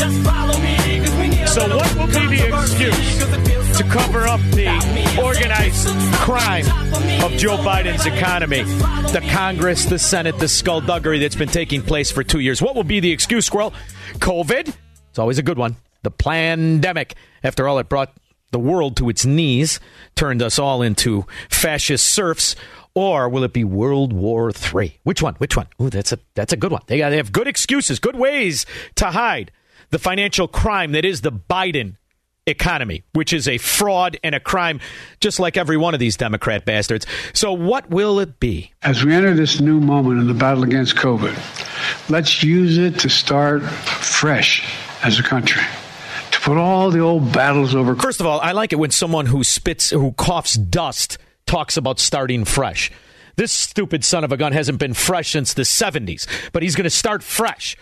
Just follow me, 'cause we need so what will be the excuse to cover up the organized crime of Joe Biden's economy? The Congress, the Senate, the skullduggery that's been taking place for 2 years. What will be the excuse, Squirrel? COVID? It's always a good one. The pandemic. After all, it brought the world to its knees, turned us all into fascist serfs. Or will it be World War III? Which one? Which one? Ooh, that's a good one. They gotta have good excuses, good ways to hide the financial crime that is the Biden economy, which is a fraud and a crime, just like every one of these Democrat bastards. So what will it be? As we enter this new moment in the battle against COVID, let's use it to start fresh as a country, to put all the old battles over. First of all, I like it when someone who coughs dust talks about starting fresh. This stupid son of a gun hasn't been fresh since the 70s, but he's going to start fresh.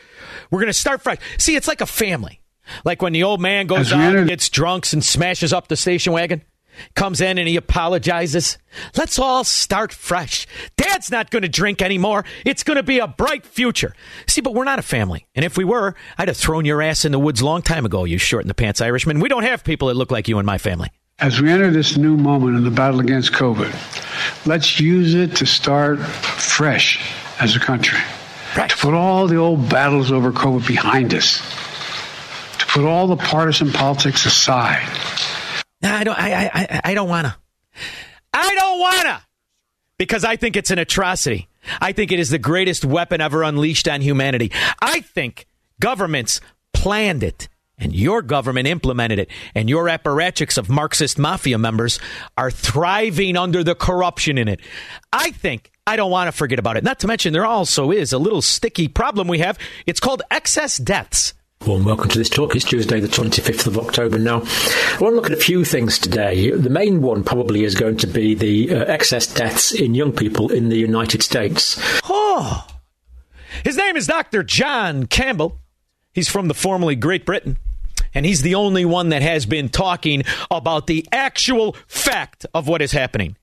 We're going to start fresh. See, it's like a family. Like when the old man goes out and gets drunks and smashes up the station wagon, comes in and he apologizes. Let's all start fresh. Dad's not going to drink anymore. It's going to be a bright future. See, but we're not a family. And if we were, I'd have thrown your ass in the woods long time ago, you short in the pants Irishman. We don't have people that look like you in my family. As we enter this new moment in the battle against COVID, let's use it to start fresh as a country, right, to put all the old battles over COVID behind us, to put all the partisan politics aside. I don't want to, because I think it's an atrocity. I think it is the greatest weapon ever unleashed on humanity. I think governments planned it. And your government implemented it. And your apparatchiks of Marxist mafia members are thriving under the corruption in it. I don't want to forget about it. Not to mention, there also is a little sticky problem we have. It's called excess deaths. Warm welcome to this talk. It's Tuesday, the 25th of October. Now, I want to look at a few things today. The main one probably is going to be the excess deaths in young people in the United States. Oh, his name is Dr. John Campbell. He's from the formerly Great Britain. And he's the only one that has been talking about the actual fact of what is happening.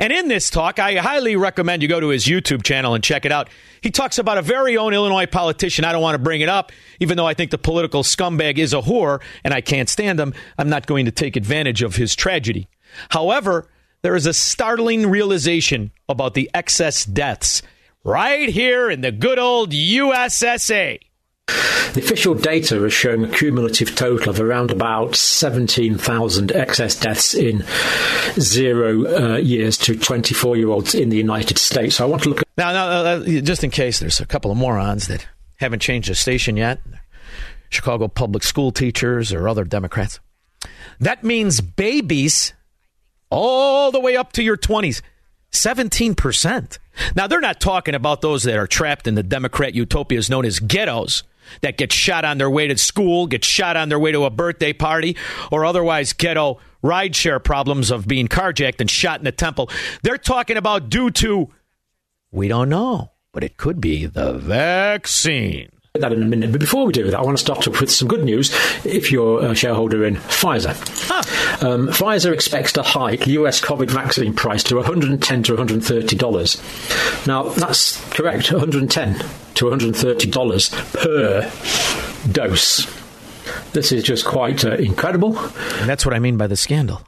And in this talk, I highly recommend you go to his YouTube channel and check it out. He talks about a very own Illinois politician. I don't want to bring it up, even though I think the political scumbag is a whore and I can't stand him. I'm not going to take advantage of his tragedy. However, there is a startling realization about the excess deaths right here in the good old USSA. The official data is showing a cumulative total of around about 17,000 excess deaths in 0 years to 24-year-olds in the United States. So I want to look at... Now, just in case there's a couple of morons that haven't changed their station yet, Chicago public school teachers or other Democrats, that means babies all the way up to your 20s. 17%. Now, they're not talking about those that are trapped in the Democrat utopias known as ghettos that get shot on their way to school, get shot on their way to a birthday party, or otherwise ghetto rideshare problems of being carjacked and shot in the temple. They're talking about due to, we don't know, but it could be the vaccine. That in a minute, but before we do that, I want to start off with some good news. If you're a shareholder in Pfizer, Pfizer expects to hike US COVID vaccine price to $110 to $130. Now, that's correct, $110 to $130 per dose. This is just quite incredible. And that's what I mean by the scandal.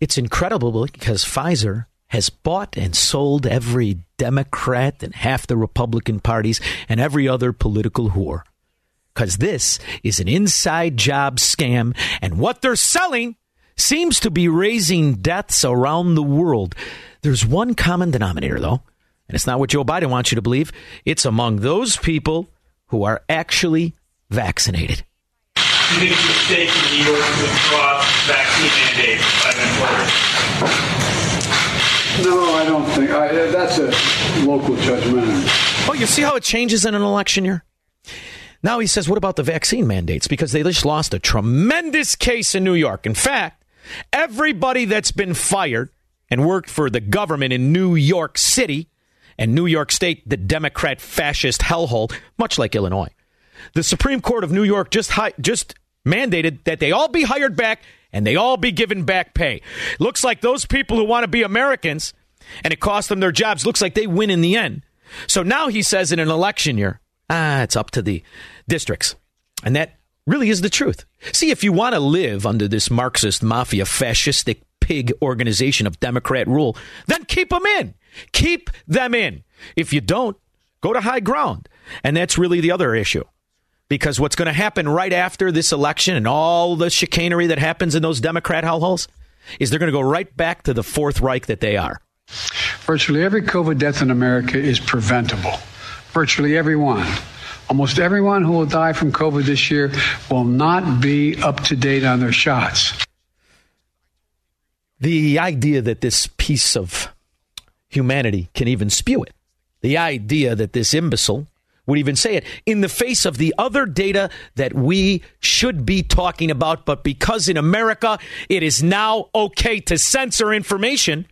It's incredible because Pfizer has bought and sold every Democrat and half the Republican parties and every other political whore. because this is an inside job scam, and what they're selling seems to be raising deaths around the world. There's one common denominator, though, and it's not what Joe Biden wants you to believe. It's among those people who are actually vaccinated. You think it's a mistake in New York to withdraw vaccine mandate by the employers? No, I don't think. That's a local judgment. Oh, you see how it changes in an election year? Now he says, what about the vaccine mandates? Because they just lost a tremendous case in New York. In fact, everybody that's been fired and worked for the government in New York City and New York State, the Democrat fascist hellhole, much like Illinois. The Supreme Court of New York just mandated that they all be hired back and they all be given back pay. Looks like those people who want to be Americans and it cost them their jobs, looks like they win in the end. So now he says in an election year, it's up to the districts. And that really is the truth. See, if you want to live under this Marxist, mafia, fascistic pig organization of Democrat rule, then keep them in. Keep them in. If you don't, go to high ground. And that's really the other issue. Because what's going to happen right after this election and all the chicanery that happens in those Democrat hellholes is they're going to go right back to the Fourth Reich that they are. Virtually every COVID death in America is preventable. Virtually everyone. Almost everyone who will die from COVID this year will not be up to date on their shots. The idea that this piece of humanity can even spew it. The idea that this imbecile would even say it in the face of the other data that we should be talking about. But because in America, it is now okay to censor information,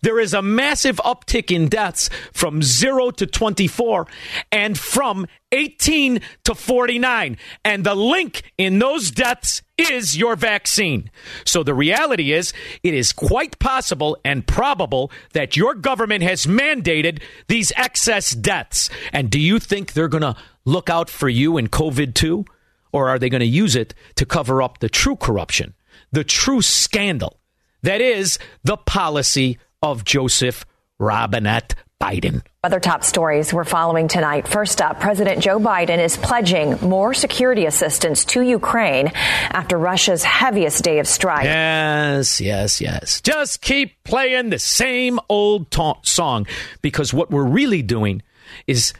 there is a massive uptick in deaths from 0 to 24 and from 18 to 49. And the link in those deaths is your vaccine. So the reality is, it is quite possible and probable that your government has mandated these excess deaths. And do you think they're going to look out for you in COVID too? Or are they going to use it to cover up the true corruption, the true scandal? That is the policy of Joseph Robinette Biden. Other top stories we're following tonight. First up, President Joe Biden is pledging more security assistance to Ukraine after Russia's heaviest day of strike. Yes. Just keep playing the same old song, because what we're really doing is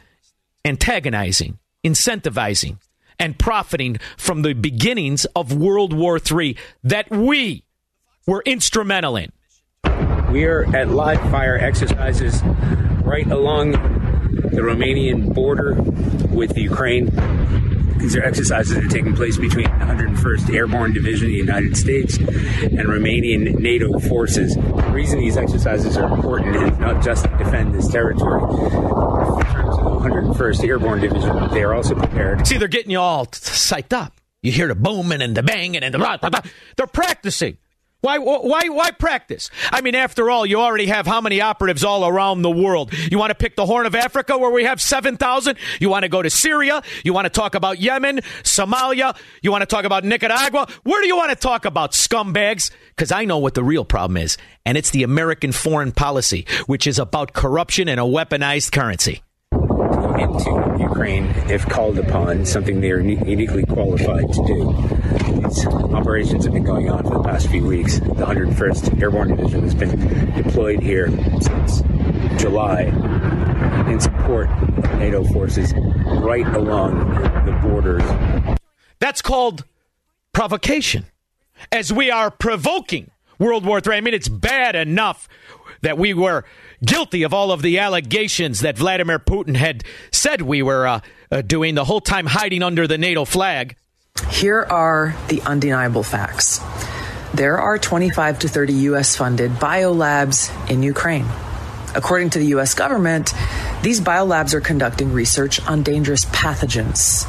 antagonizing, incentivizing, and profiting from the beginnings of World War III that we were instrumental in. We're at live fire exercises right along the Romanian border with Ukraine. These are exercises that are taking place between 101st Airborne Division of the United States and Romanian NATO forces. The reason these exercises are important is not just to defend this territory. In terms of the 101st Airborne Division, they are also prepared. See, they're getting you all psyched up. You hear the booming and the banging and the blah, blah, blah. They're practicing. Why practice? I mean, after all, you already have how many operatives all around the world? You want to pick the Horn of Africa where we have 7,000? You want to go to Syria? You want to talk about Yemen, Somalia? You want to talk about Nicaragua? Where do you want to talk about, scumbags? Because I know what the real problem is, and it's the American foreign policy, which is about corruption and a weaponized currency. Into Ukraine, if called upon, something they are uniquely qualified to do. These operations have been going on for the past few weeks. The 101st Airborne Division has been deployed here since July in support of NATO forces right along the borders. That's called provocation, as we are provoking World War III. I mean, it's bad enough that we were guilty of all of the allegations that Vladimir Putin had said we were doing the whole time, hiding under the NATO flag. Here are the undeniable facts. There are 25 to 30 U.S. funded biolabs in Ukraine. According to the U.S. government, these biolabs are conducting research on dangerous pathogens.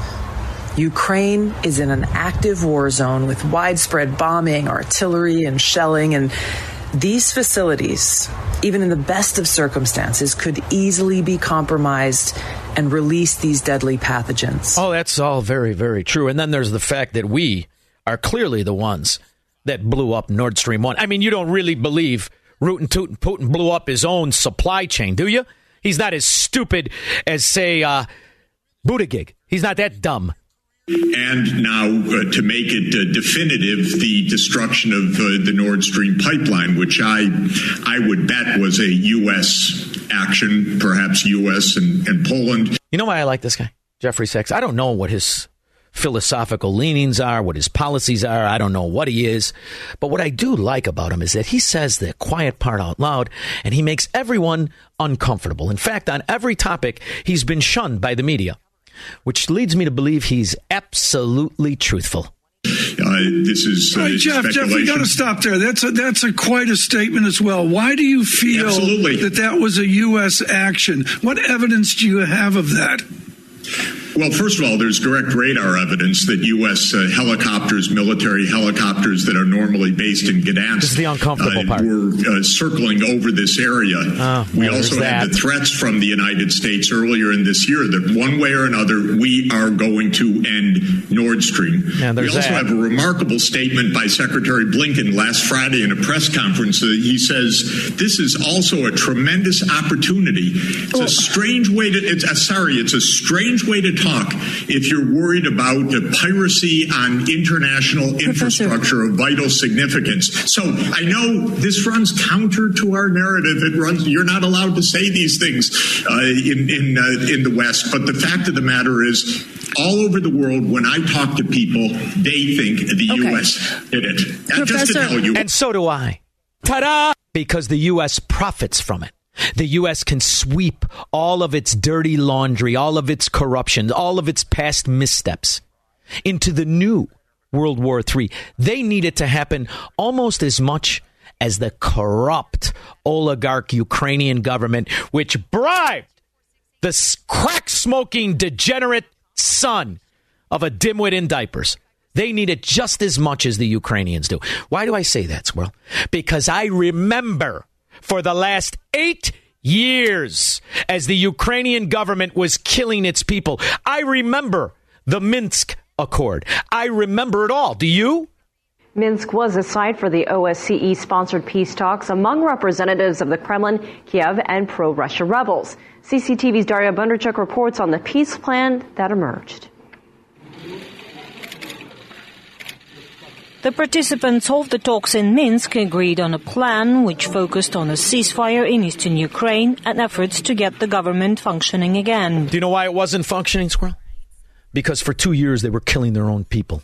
Ukraine is in an active war zone with widespread bombing, artillery, and shelling, and these facilities, even in the best of circumstances, could easily be compromised and release these deadly pathogens. Oh, that's all very, very true. And then there's the fact that we are clearly the ones that blew up Nord Stream 1. I mean, you don't really believe Rootin' Tootin' Putin blew up his own supply chain, do you? He's not as stupid as, say, Buttigieg. He's not that dumb. And now to make it definitive, the destruction of the Nord Stream pipeline, which I would bet was a U.S. action, perhaps U.S. and Poland. You know why I like this guy, Jeffrey Sachs? I don't know what his philosophical leanings are, what his policies are. I don't know what he is. But what I do like about him is that he says the quiet part out loud, and he makes everyone uncomfortable. In fact, on every topic, he's been shunned by the media, which leads me to believe he's absolutely truthful. This is Jeff, we got to stop there. That's quite a statement as well. Why do you feel that was a U.S. action? What evidence do you have of that? Well, first of all, there's direct radar evidence that U.S. Helicopters, military helicopters that are normally based in Gdansk, this is the uncomfortable part, were circling over this area. We also had the threats from the United States earlier in this year that one way or another, we are going to end Nord Stream. We also have a remarkable statement by Secretary Blinken last Friday in a press conference. He says this is also a tremendous opportunity. It's a strange way to it's a strange way to talk if you're worried about the piracy on international infrastructure of vital significance. So I know this runs counter to our narrative. It runs. You're not allowed to say these things in the West. But the fact of the matter is, all over the world, when I talk to people, they think the U.S. did it. Just to tell you. And so do I. Ta-da! Because the U.S. profits from it. The U.S. can sweep all of its dirty laundry, all of its corruption, all of its past missteps into the new World War III. They need it to happen almost as much as the corrupt oligarch Ukrainian government, which bribed the crack-smoking degenerate son of a dimwit in diapers. They need it just as much as the Ukrainians do. Why do I say that, Squirrel? Because I remember for the last 8 years, as the Ukrainian government was killing its people. I remember the Minsk Accord. I remember it all. Do you? Minsk was a site for the OSCE-sponsored peace talks among representatives of the Kremlin, Kiev, and pro-Russia rebels. CCTV's Daria Bondarchuk reports on the peace plan that emerged. The participants of the talks in Minsk agreed on a plan which focused on a ceasefire in eastern Ukraine and efforts to get the government functioning again. Do you know why it wasn't functioning, Squirrel? Because for 2 years they were killing their own people.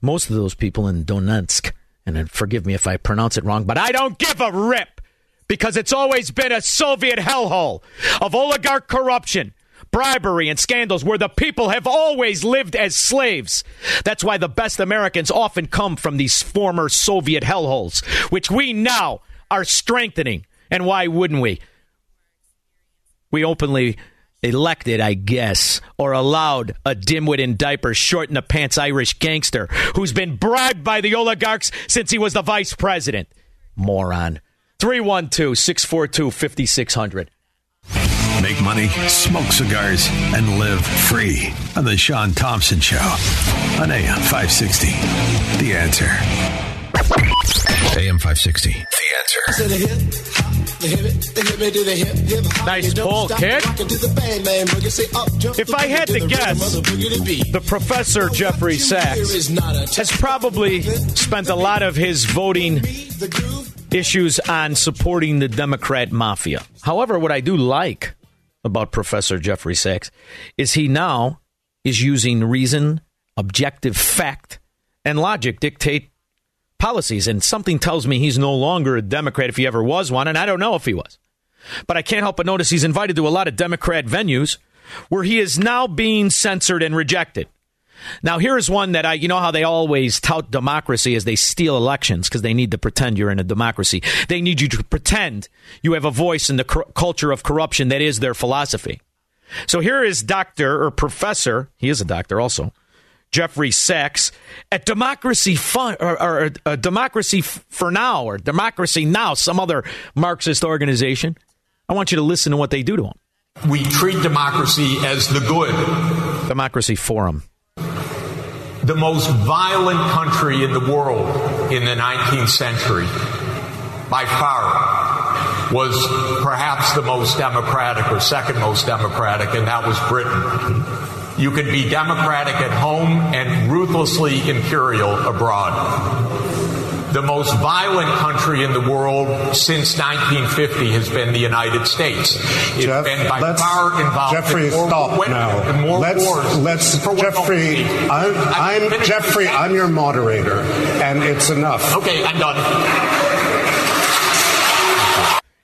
Most of those people in Donetsk, and forgive me if I pronounce it wrong, but I don't give a rip, because it's always been a Soviet hellhole of oligarch corruption, bribery and scandals where the people have always lived as slaves. That's why the best Americans often come from these former Soviet hellholes, which we now are strengthening. And why wouldn't we? We openly elected, I guess, or allowed a dimwit in diapers, short in the pants Irish gangster who's been bribed by the oligarchs since he was the vice president. Moron. 312-642-5600. Make money, smoke cigars, and live free on the Shaun Thompson Show on AM 560. The Answer. AM 560. The Answer. Nice pull, kid. If I had to guess, the professor Jeffrey Sachs has probably spent a lot of his voting issues on supporting the Democrat mafia. However, what I do like about Professor Jeffrey Sachs is he now is using reason, objective fact, and logic dictate policies. And something tells me he's no longer a Democrat, if he ever was one, and I don't know if he was. But I can't help but notice he's invited to a lot of Democrat venues where he is now being censored and rejected. Now, here is one that you know how they always tout democracy as they steal elections because they need to pretend you're in a democracy. They need you to pretend you have a voice in the culture of corruption that is their philosophy. So here is professor, he is a doctor also, Jeffrey Sachs at Democracy for Now or Democracy Now, some other Marxist organization. I want you to listen to what they do to him. We treat democracy as the good. Democracy Forum. The most violent country in the world in the 19th century, by far, was perhaps the most democratic or second most democratic, and that was Britain. You could be democratic at home and ruthlessly imperial abroad. The most violent country in the world since 1950 has been the United States. It's been by far involved. Jeffrey, stop now. Jeffrey, I'm your moderator, and it's enough. Okay, I'm done.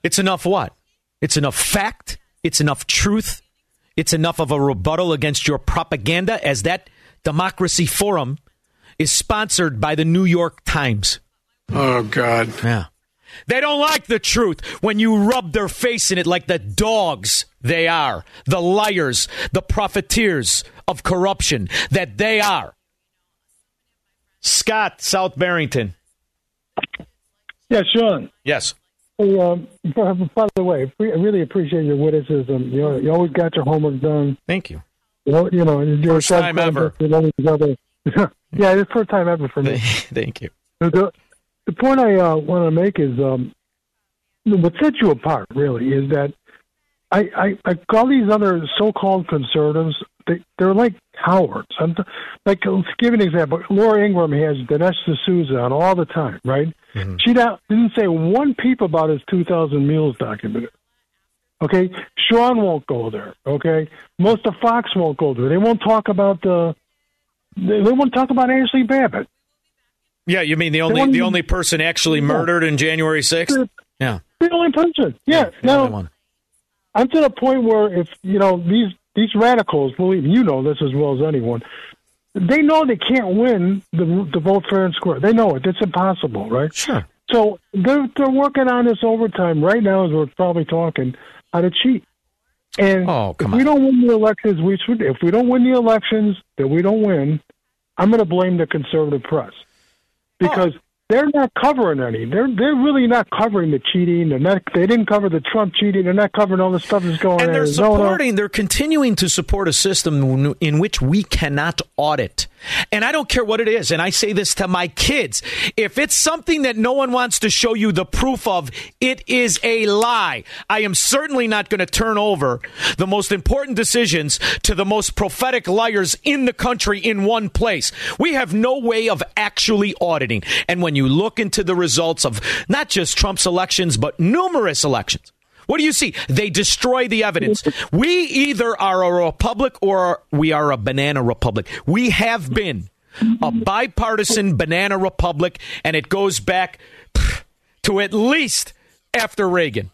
It's enough what? It's enough fact. It's enough truth. It's enough of a rebuttal against your propaganda, as that Democracy Forum is sponsored by the New York Times. Oh, God. Yeah. They don't like the truth when you rub their face in it like the dogs they are, the liars, the profiteers of corruption that they are. Scott, South Barrington. Yeah, Sean. Yes. By the way, I really appreciate your witticism. You always got your homework done. Thank you. Your first time ever. It's first time ever for me. Thank you. The point I want to make is what sets you apart, really, is that I call these other so-called conservatives, they're like cowards. Let's give an example. Laura Ingraham has Dinesh D'Souza on all the time, right? Mm-hmm. She didn't say one peep about his 2,000 meals document. Okay? Sean won't go there, okay? Most of Fox won't go there. They won't talk about Ashley Babbitt. Yeah, you mean the only person actually murdered in January 6th? Yeah. The only person. Yeah. Now, I'm to the point where if, these radicals, believe you know this as well as anyone, they know they can't win the vote fair and square. They know it. It's impossible, right? Sure. So they're working on this overtime right now as we're probably talking, how to cheat. And if we don't win the elections, if we don't win the elections that we don't win, I'm going to blame the conservative press. Because they're not covering any. They're really not covering the cheating. They didn't cover the Trump cheating. They're not covering all the stuff that's going on. And they're continuing to support a system in which we cannot audit. And I don't care what it is. And I say this to my kids. If it's something that no one wants to show you the proof of, it is a lie. I am certainly not going to turn over the most important decisions to the most prophetic liars in the country in one place. We have no way of actually auditing. And when you look into the results of not just Trump's elections, but numerous elections, what do you see? They destroy the evidence. We either are a republic or we are a banana republic. We have been a bipartisan banana republic, and it goes back to at least after Reagan.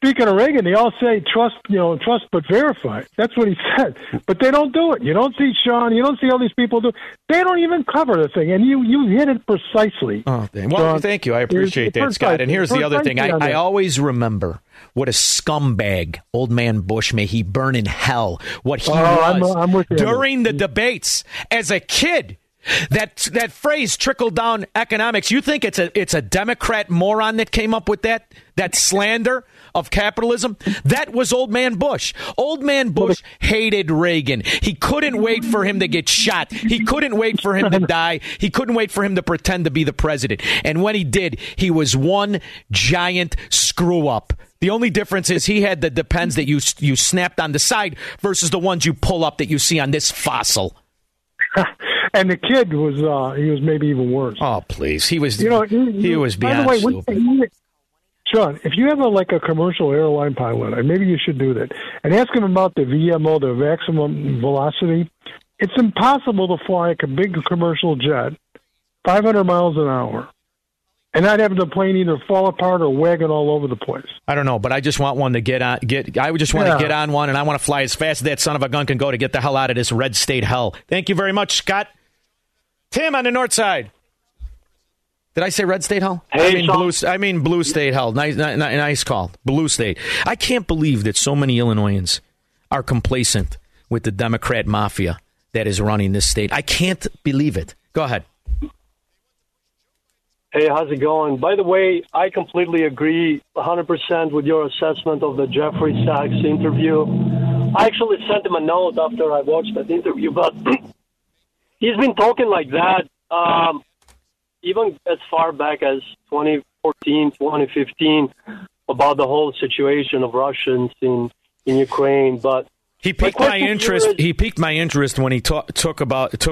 Speaking of Reagan, they all say trust but verify. That's what he said. But they don't do it. You don't see Sean. You don't see all these people do it. They don't even cover the thing. And you hit it precisely. Oh, thank you. I appreciate that, Scott. And here's the other thing. I always remember what a scumbag old man Bush, may he burn in hell, what he was during the debates as a kid. That phrase, trickle down economics, you think it's a Democrat moron that came up with that slander of capitalism? That was old man Bush. Old man Bush hated Reagan. He couldn't wait for him to get shot. He couldn't wait for him to die. He couldn't wait for him to pretend to be the president. And when he did, he was one giant screw up. The only difference is he had the depends that you snapped on the side versus the ones you pull up that you see on this fossil. And the kid was maybe even worse. Oh, please. He was beyond stupid. Sean, if you have a commercial airline pilot, and maybe you should do that, and ask him about the VMO, the maximum velocity, it's impossible to fly a big commercial jet 500 miles an hour and not having the plane either fall apart or wagon all over the place. I don't know, but I just want one to get on. I just want to get on one, and I want to fly as fast as that son of a gun can go to get the hell out of this red state hell. Thank you very much, Scott. Tim on the north side. Did I say red state hell? Hey, I mean blue state hell. Nice call. Blue state. I can't believe that so many Illinoisans are complacent with the Democrat mafia that is running this state. I can't believe it. Go ahead. Hey, how's it going? By the way, I completely agree 100% with your assessment of the Jeffrey Sachs interview. I actually sent him a note after I watched that interview, but he's been talking like that even as far back as 2014, 2015, about the whole situation of Russians in Ukraine. But He piqued my interest. He piqued my interest when he took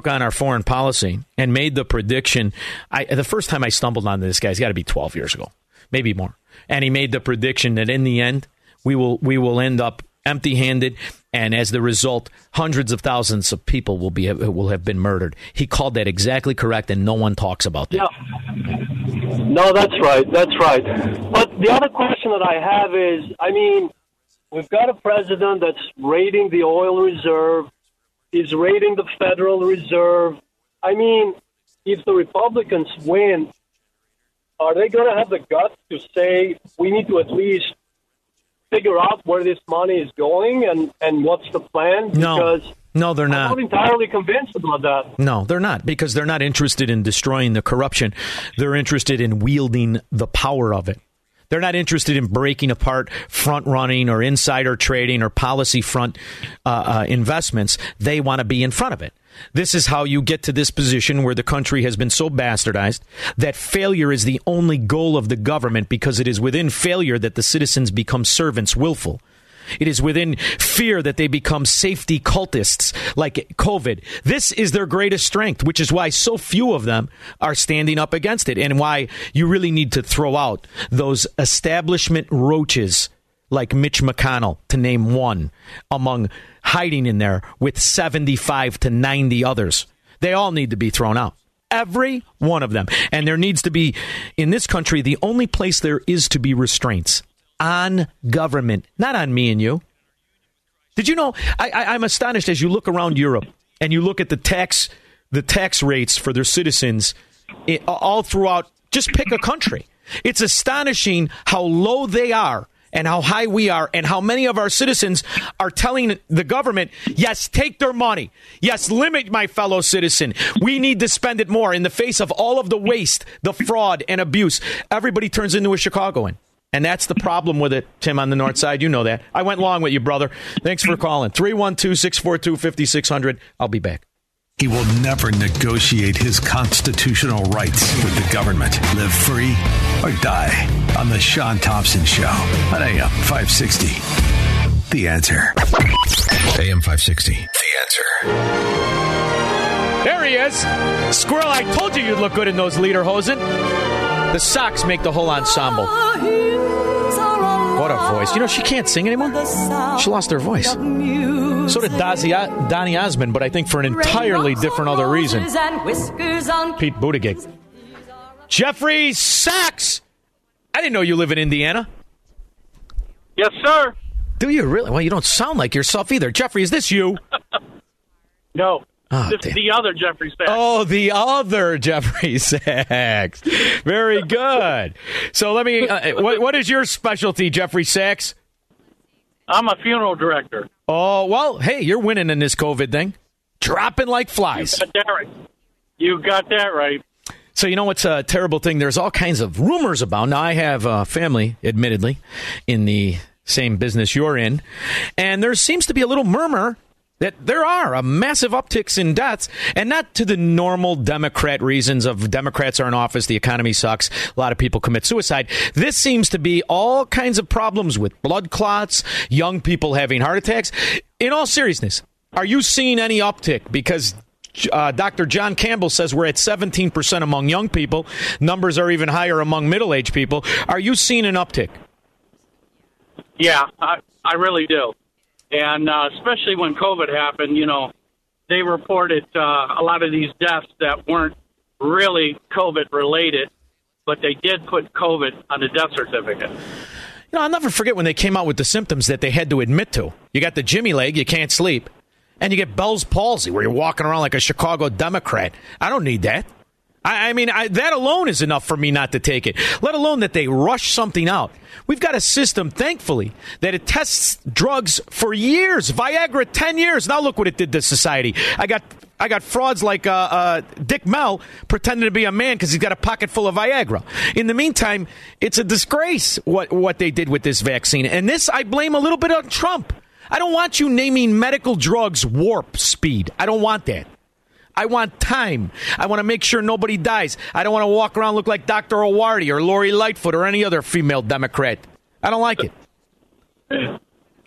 on our foreign policy and made the prediction. The first time I stumbled on this guy, it's got to be 12 years ago, maybe more. And he made the prediction that in the end, we will end up empty-handed, and as the result, hundreds of thousands of people will have been murdered. He called that exactly correct, and no one talks about that. Yeah. No, that's right. That's right. But the other question that I have is, we've got a president that's raiding the oil reserve. He's raiding the Federal Reserve. If the Republicans win, are they going to have the guts to say we need to at least figure out where this money is going and what's the plan? No, they're not. I'm not entirely convinced about that. No, they're not, because they're not interested in destroying the corruption. They're interested in wielding the power of it. They're not interested in breaking apart front-running or insider trading or policy front investments. They want to be in front of it. This is how you get to this position where the country has been so bastardized that failure is the only goal of the government, because it is within failure that the citizens become servants willful. It is within fear that they become safety cultists like COVID. This is their greatest strength, which is why so few of them are standing up against it, and why you really need to throw out those establishment roaches like Mitch McConnell, to name one, among hiding in there with 75 to 90 others. They all need to be thrown out. Every one of them. And there needs to be, in this country, the only place there is to be restraints. On government, not on me and you. Did you know, I'm astonished as you look around Europe and you look at the tax rates for their citizens all throughout, just pick a country. It's astonishing how low they are and how high we are, and how many of our citizens are telling the government, yes, take their money. Yes, limit my fellow citizen. We need to spend it more in the face of all of the waste, the fraud and abuse. Everybody turns into a Chicagoan. And that's the problem with it, Tim, on the north side. You know that. I went long with you, brother. Thanks for calling. 312-642-5600. I'll be back. He will never negotiate his constitutional rights with the government. Live free or die on the Shaun Thompson Show on AM 560. The Answer. AM 560. The Answer. There he is. Squirrel, I told you you'd look good in those lederhosen. The socks make the whole ensemble. What a voice. You know, she can't sing anymore. She lost her voice. So did Donny Osmond, but I think for an entirely different other reason. Pete Buttigieg. Jeffrey Sachs! I didn't know you live in Indiana. Yes, sir. Do you really? Well, you don't sound like yourself either. Jeffrey, is this you? No. Oh, this is the other Jeffrey Sachs. Oh, the other Jeffrey Sachs. Very good. So let me, what is your specialty, Jeffrey Sachs? I'm a funeral director. Oh, well, hey, you're winning in this COVID thing. Dropping like flies. You got that right. So you know what's a terrible thing? There's all kinds of rumors about. Now, I have family, admittedly, in the same business you're in. And there seems to be a little murmur that there are a massive upticks in deaths, and not to the normal Democrat reasons of Democrats are in office, the economy sucks, a lot of people commit suicide. This seems to be all kinds of problems with blood clots, young people having heart attacks. In all seriousness, are you seeing any uptick? Because Dr. John Campbell says we're at 17% among young people. Numbers are even higher among middle-aged people. Are you seeing an uptick? Yeah, I really do. And especially when COVID happened, you know, they reported a lot of these deaths that weren't really COVID-related, but they did put COVID on the death certificate. You know, I'll never forget when they came out with the symptoms that they had to admit to. You got the Jimmy leg, you can't sleep, and you get Bell's palsy, where you're walking around like a Chicago Democrat. I don't need that. I mean, that alone is enough for me not to take it, let alone that they rush something out. We've got a system, thankfully, that it tests drugs for years. Viagra, 10 years. Now look what it did to society. I got frauds like Dick Mell pretending to be a man because he's got a pocket full of Viagra. In the meantime, it's a disgrace what they did with this vaccine. And this, I blame a little bit on Trump. I don't want you naming medical drugs warp speed. I don't want that. I want time. I want to make sure nobody dies. I don't want to walk around look like Dr. O'Wardy or Lori Lightfoot or any other female Democrat. I don't like it.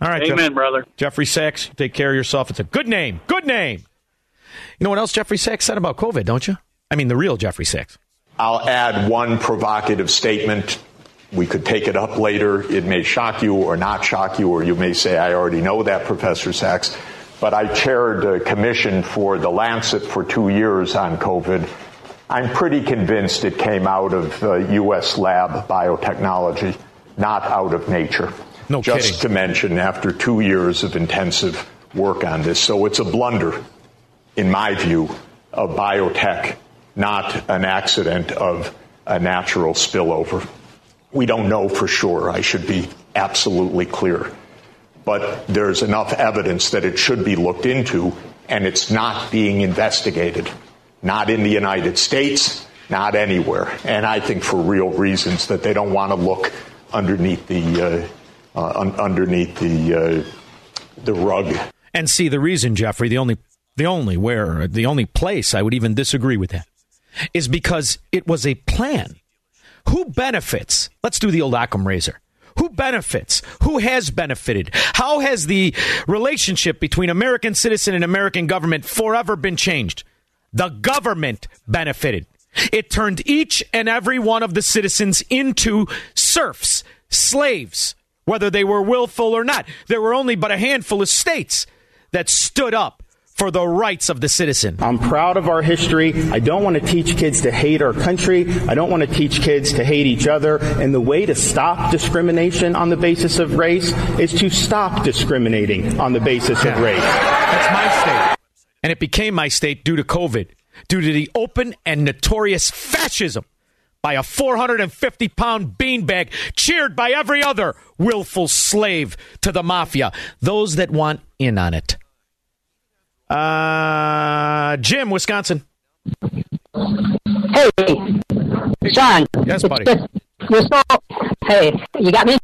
All right. Amen, brother. Jeffrey Sachs, take care of yourself. It's a good name. Good name. You know what else Jeffrey Sachs said about COVID, don't you? I mean, the real Jeffrey Sachs. I'll add one provocative statement. We could take it up later. It may shock you or not shock you, or you may say, I already know that, Professor Sachs. But I chaired a commission for The Lancet for 2 years on COVID. I'm pretty convinced it came out of U.S. lab biotechnology, not out of nature. No kidding. Just to mention, after 2 years of intensive work on this. So it's a blunder, in my view, of biotech, not an accident of a natural spillover. We don't know for sure. I should be absolutely clear. But there's enough evidence that it should be looked into, and it's not being investigated. Not in the United States, not anywhere. And I think for real reasons that they don't want to look underneath the rug. And see, the reason, Jeffrey, the only place I would even disagree with that is because it was a plan. Who benefits? Let's do the old Occam razor. Who benefits? Who has benefited? How has the relationship between American citizen and American government forever been changed? The government benefited. It turned each and every one of the citizens into serfs, slaves, whether they were willful or not. There were only but a handful of states that stood up for the rights of the citizen. I'm proud of our history. I don't want to teach kids to hate our country. I don't want to teach kids to hate each other. And the way to stop discrimination on the basis of race is to stop discriminating on the basis of race. That's my state. And it became my state due to COVID, due to the open and notorious fascism by a 450-pound beanbag cheered by every other willful slave to the mafia, those that want in on it. Jim, Wisconsin. Hey, Sean. Yes, buddy. You're so, hey, you got me?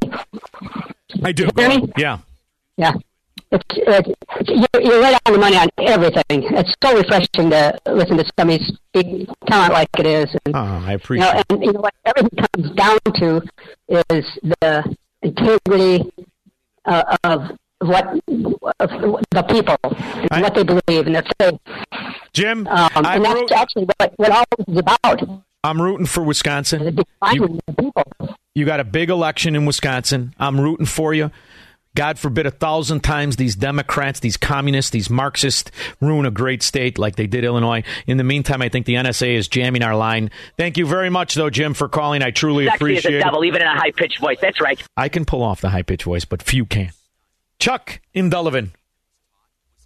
I do. You hear me? Yeah. Yeah. You're right on the money on everything. It's so refreshing to listen to somebody speak talent like it is. And, I appreciate it. And what everything comes down to is the integrity of the people and what they believe and their faith. Jim, and that's actually what all this is about. I'm rooting for Wisconsin. You got a big election in Wisconsin. I'm rooting for you. God forbid 1,000 times these Democrats, these communists, these Marxists ruin a great state like they did Illinois. In the meantime, I think the NSA is jamming our line. Thank you very much, though, Jim, for calling. I truly appreciate it. Devil, even in a high-pitched voice. That's right. I can pull off the high-pitched voice, but few can. Chuck in Delavan.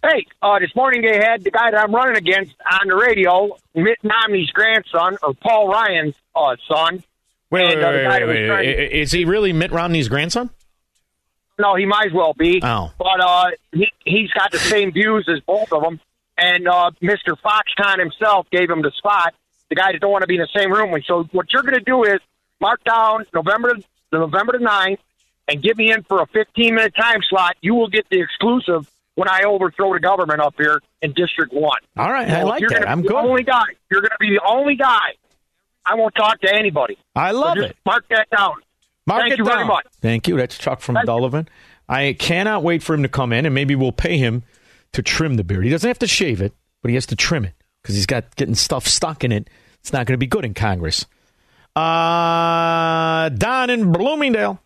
Hey, this morning they had the guy that I'm running against on the radio, Mitt Romney's grandson, or Paul Ryan's son. Wait. Is he really Mitt Romney's grandson? No, he might as well be. Oh. But he's got the same views as both of them. And Mr. Foxconn himself gave him the spot, the guy that don't want to be in the same room with. So what you're going to do is mark down November the 9th and get me in for a 15-minute time slot. You will get the exclusive when I overthrow the government up here in District 1. All right, so I like that. I'm good. You're going to be the only guy. I won't talk to anybody. I love it. Mark that down. Thank you very much. Thank you. That's Chuck from Delavan. I cannot wait for him to come in, and maybe we'll pay him to trim the beard. He doesn't have to shave it, but he has to trim it because he's got getting stuff stuck in it. It's not going to be good in Congress. Don in Bloomingdale.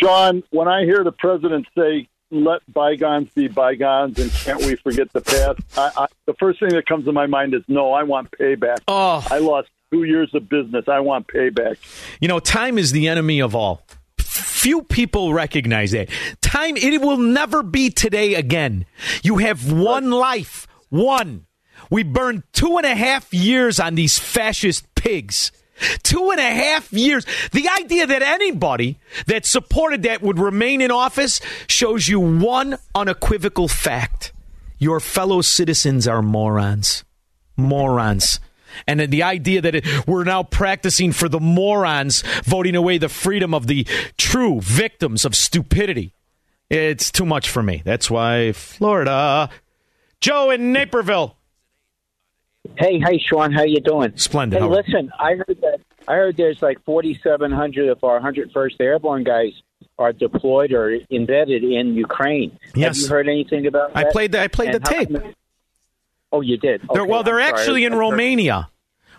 Sean, when I hear the president say, let bygones be bygones, and can't we forget the past, the first thing that comes to my mind is, no, I want payback. Oh. I lost 2 years of business. I want payback. You know, time is the enemy of all. Few people recognize that. Time, it will never be today again. You have one life. One. We burned 2.5 years on these fascist pigs. 2.5 years. The idea that anybody that supported that would remain in office shows you one unequivocal fact. Your fellow citizens are morons. Morons. And the idea that we're now practicing for the morons, voting away the freedom of the true victims of stupidity. It's too much for me. That's why Florida. Joe in Naperville. Hey, Sean, how you doing? Splendid. Hey, listen, I heard there's like 4,700 of our 101st Airborne guys are deployed or embedded in Ukraine. Yes. Have you heard anything about that? I played the tape. Oh, you did? Okay, they're actually in Romania,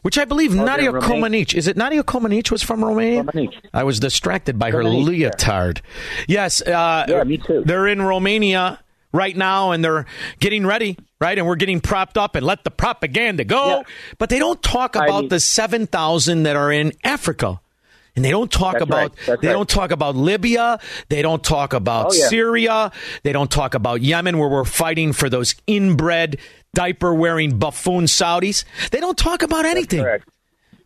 which I believe Nadia Comaneci. Is it Nadia Comaneci was from Romania? Comaneci. I was distracted by her leotard. Yes. Yeah, me too. They're in Romania right now, and they're getting ready, right? And we're getting propped up and let the propaganda go. Yeah. But they don't talk about the 7,000 that are in Africa. And they don't talk don't talk about Libya. They don't talk about Syria. They don't talk about Yemen, where we're fighting for those inbred, diaper-wearing buffoon Saudis. They don't talk about anything.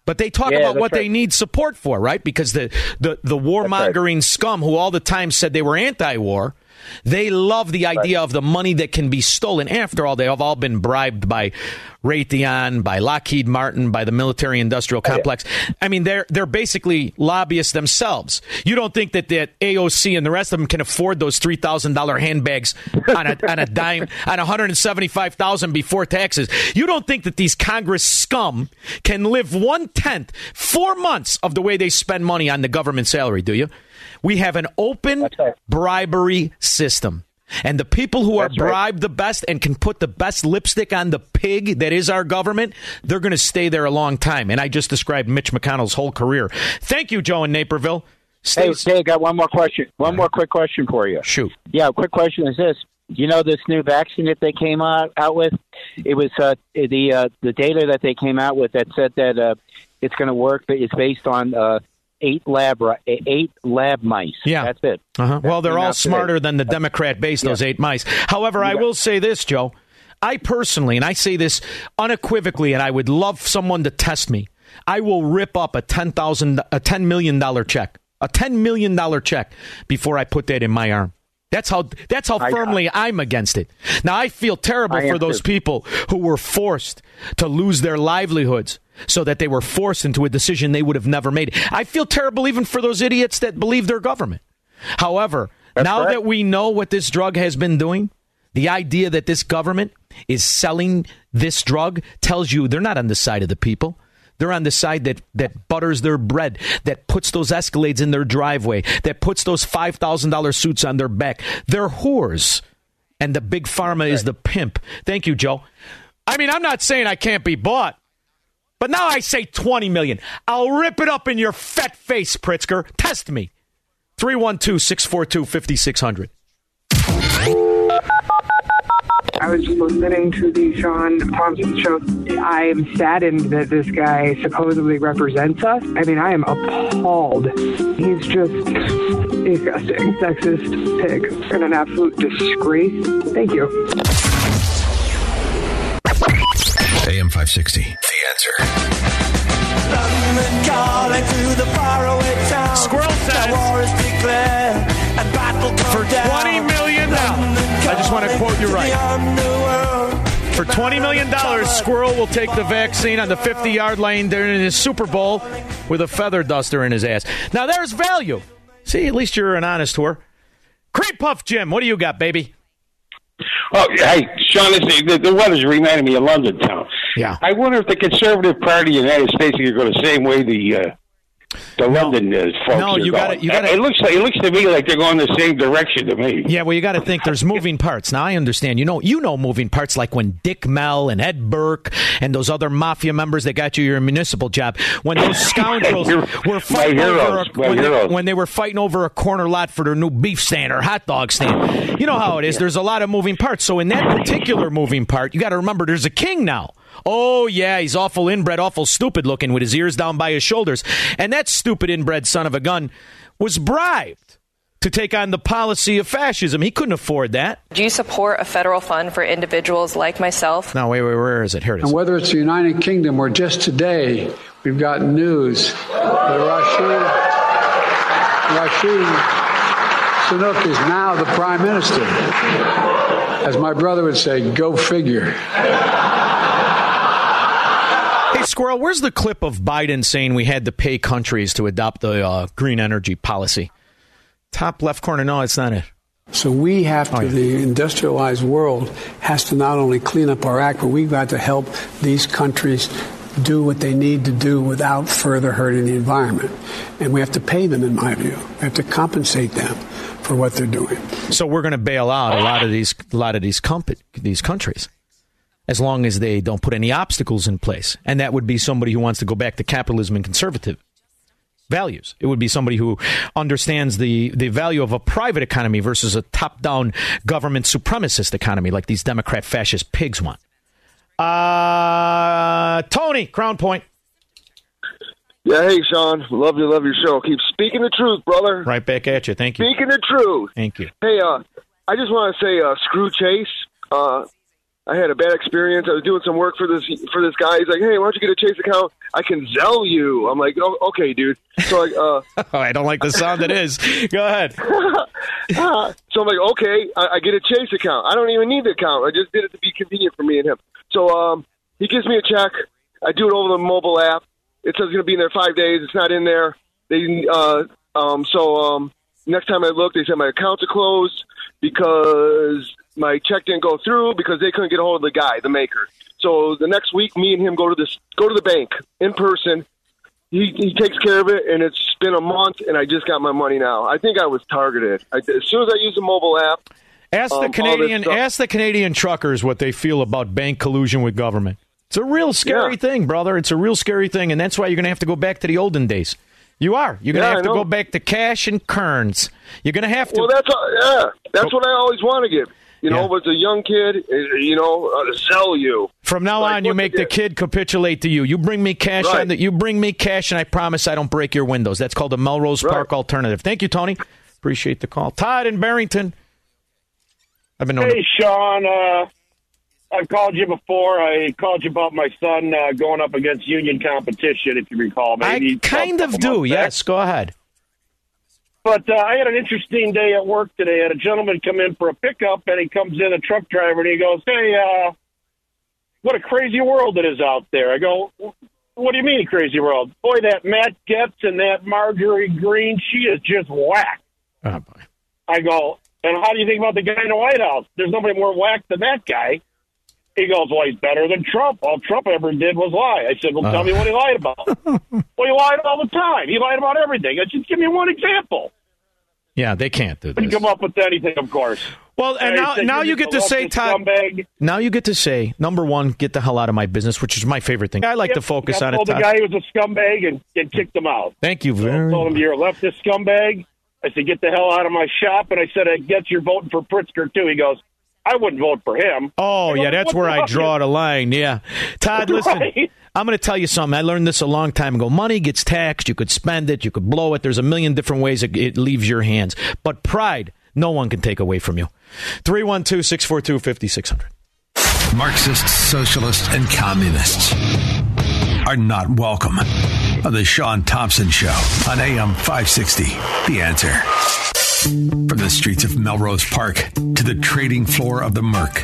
But they talk about what they need support for, right? Because the warmongering scum who all the time said they were anti-war, they love the idea of the money that can be stolen. After all, they have all been bribed by Raytheon, by Lockheed Martin, by the military-industrial complex. I mean, they're basically lobbyists themselves. You don't think that AOC and the rest of them can afford those $3,000 handbags on a dime, on $175,000 before taxes? You don't think that these Congress scum can live 1/10, 4 months of the way they spend money on the government salary, do you? We have an open bribery system. And the people who are bribed the best and can put the best lipstick on the pig that is our government, they're going to stay there a long time. And I just described Mitch McConnell's whole career. Thank you, Joe in Naperville. Hey, I got one more question. One more quick question for you. Shoot. Yeah, quick question is this. You know this new vaccine that they came out with? It was the data that they came out with that said that it's going to work, but it's based on... eight lab mice. Yeah. That's it. Uh-huh. Well, they're all smarter than the Democrat base, those 8 mice. However, I will say this, Joe. I personally, and I say this unequivocally, and I would love someone to test me, I will rip up a $10 million check, a $10 million check before I put that in my arm. That's how firmly I'm against it. Now, I feel terrible for those people who were forced to lose their livelihoods so that they were forced into a decision they would have never made. I feel terrible even for those idiots that believe their government. However, that we know what this drug has been doing, the idea that this government is selling this drug tells you they're not on the side of the people. They're on the side that butters their bread, that puts those Escalades in their driveway, that puts those $5,000 suits on their back. They're whores. And the big pharma is the pimp. Thank you, Joe. I mean, I'm not saying I can't be bought, but now I say $20 million. I'll rip it up in your fat face, Pritzker. Test me. 312-642-5600. I was listening to the Shaun Thompson show. I am saddened that this guy supposedly represents us. I mean, I am appalled. He's just disgusting, sexist pig, and an absolute disgrace. Thank you. AM 560, The Answer. Calling to the faraway town. Squirrel says the war is declared and battle for $20 million. I just want to quote you right. For $20 million, Squirrel will take the vaccine on the 50-yard line during his Super Bowl with a feather duster in his ass. Now, there's value. See, at least you're an honest whore. Creep Puff Jim, what do you got, baby? Oh, hey, Sean, the weather's reminding me of London town. Yeah. I wonder if the Conservative Party of the United States are going to the same way the London folks are going. It looks to me like they're going the same direction to me. Yeah, well, you got to think there's moving parts. Now, I understand. You know moving parts like when Dick Mell and Ed Burke and those other mafia members that got you your municipal job, when those scoundrels when they were fighting over a corner lot for their new beef stand or hot dog stand. You know how it is. There's a lot of moving parts. So in that particular moving part, you got to remember there's a king now. Oh, yeah, he's awful inbred, awful stupid looking with his ears down by his shoulders. And that stupid inbred son of a gun was bribed to take on the policy of fascism. He couldn't afford that. Do you support a federal fund for individuals like myself? No, wait, where is it? Here it is. And whether it's the United Kingdom or just today, we've got news that Rashid Sunak is now the prime minister. As my brother would say, go figure. Squirrel, where's the clip of Biden saying we had to pay countries to adopt the green energy policy? Top left corner. No, it's not it. So we have to, the industrialized world has to not only clean up our act, but we've got to help these countries do what they need to do without further hurting the environment. And we have to pay them, in my view. We have to compensate them for what they're doing. So we're going to bail out a lot of these countries, as long as they don't put any obstacles in place. And that would be somebody who wants to go back to capitalism and conservative values. It would be somebody who understands the value of a private economy versus a top-down government supremacist economy like these Democrat fascist pigs want. Tony, Crown Point. Yeah, hey, Sean. Love your show. Keep speaking the truth, brother. Right back at you. Thank you. Speaking the truth. Thank you. Hey, I just want to say screw Chase. I had a bad experience. I was doing some work for this guy. He's like, "Hey, why don't you get a Chase account? I can Zelle you." I'm like, "Oh, okay, dude." So I don't like the sound it is. Go ahead. So I'm like, "Okay, I get a Chase account. I don't even need the account. I just did it to be convenient for me and him." So he gives me a check. I do it over the mobile app. It says it's going to be in there 5 days. It's not in there. They next time I look, they said my accounts are closed because my check didn't go through because they couldn't get a hold of the guy, the maker. So the next week, me and him go to the bank in person. He takes care of it, and it's been a month, and I just got my money now. I think I was targeted. As soon as I used the mobile app, ask the Canadian truckers what they feel about bank collusion with government. It's a real scary thing, brother. It's a real scary thing, and that's why you're going to have to go back to the olden days. You are. You're going to have to go back to cash and kerns. You're going to have to. Well, that's what I always want to get. Was a young kid, sell you. From now on, you make the kid capitulate to you. You bring me cash, you bring me cash, and I promise I don't break your windows. That's called the Melrose Park alternative. Thank you, Tony. Appreciate the call. Todd in Barrington. Sean. I've called you before. I called you about my son going up against union competition, if you recall. Maybe I kind of do, yes. Go ahead. But I had an interesting day at work today. I had a gentleman come in for a pickup, and he comes in, a truck driver, and he goes, "Hey, what a crazy world it is out there." I go, "What do you mean, crazy world?" "Boy, that Matt Goetz and that Marjorie Green, she is just whack." Oh, boy. I go, "And how do you think about the guy in the White House? There's nobody more whack than that guy." He goes, "Well, he's better than Trump. All Trump ever did was lie." I said, "Well, tell me what he lied about." "Well, he lied all the time. He lied about everything." I said, "Just give me one example." Yeah, they can't do this. They come up with anything, of course. Well, and now you get to say, Todd, now you get to say, number one, get the hell out of my business, which is my favorite thing. I like to focus on it, Todd. I told the guy he was a scumbag and kicked him out. Thank you very much. I told him, "You're a leftist scumbag." I said, "Get the hell out of my shop." And I said, "I guess you're voting for Pritzker, too." He goes, "I wouldn't vote for him." Oh, yeah, that's where I draw the line, yeah. Todd, listen, right? I'm going to tell you something. I learned this a long time ago. Money gets taxed. You could spend it. You could blow it. There's a million different ways it leaves your hands. But pride, no one can take away from you. 312-642-5600. Marxists, socialists, and communists are not welcome on the Shaun Thompson Show on AM 560. The Answer. From the streets of Melrose Park to the trading floor of the Merc,